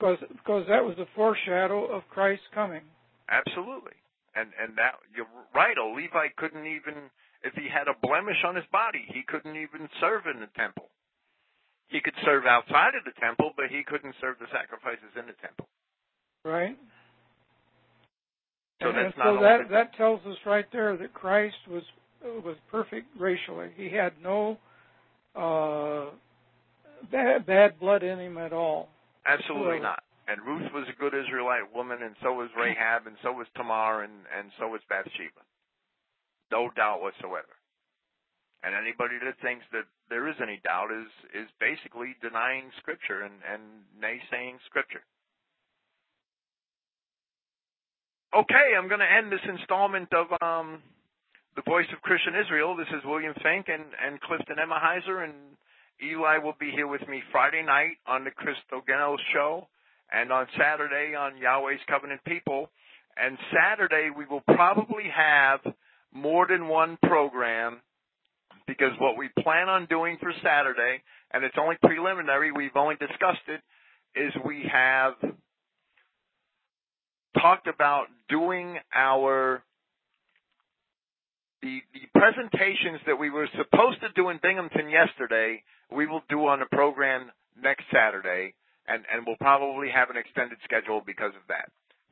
Because because that was a foreshadow of Christ's coming. Absolutely. And and that you're right. A Levite couldn't even, if he had a blemish on his body, he couldn't even serve in the temple. He could serve outside of the temple, but he couldn't serve the sacrifices in the temple. Right. So and, that's and not so that only... that tells us right there that Christ was was perfect racially. He had no uh, bad, bad blood in him at all. Absolutely not. And Ruth was a good Israelite woman, and so was Rahab, and so was Tamar, and, and so was Bathsheba. No doubt whatsoever. And anybody that thinks that there is any doubt is is basically denying Scripture and, and naysaying Scripture. Okay, I'm going to end this installment of um, The Voice of Christian Israel. This is William Fink and, and Clifton Emmeheiser, and Eli will be here with me Friday night on the Christogeno Show and on Saturday on Yahweh's Covenant People. And Saturday we will probably have more than one program, because what we plan on doing for Saturday, and it's only preliminary, we've only discussed it, is we have talked about doing our The, the presentations that we were supposed to do in Binghamton yesterday, we will do on the program next Saturday, and, and we'll probably have an extended schedule because of that.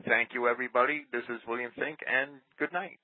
Thank you, everybody. This is William Fink, and good night.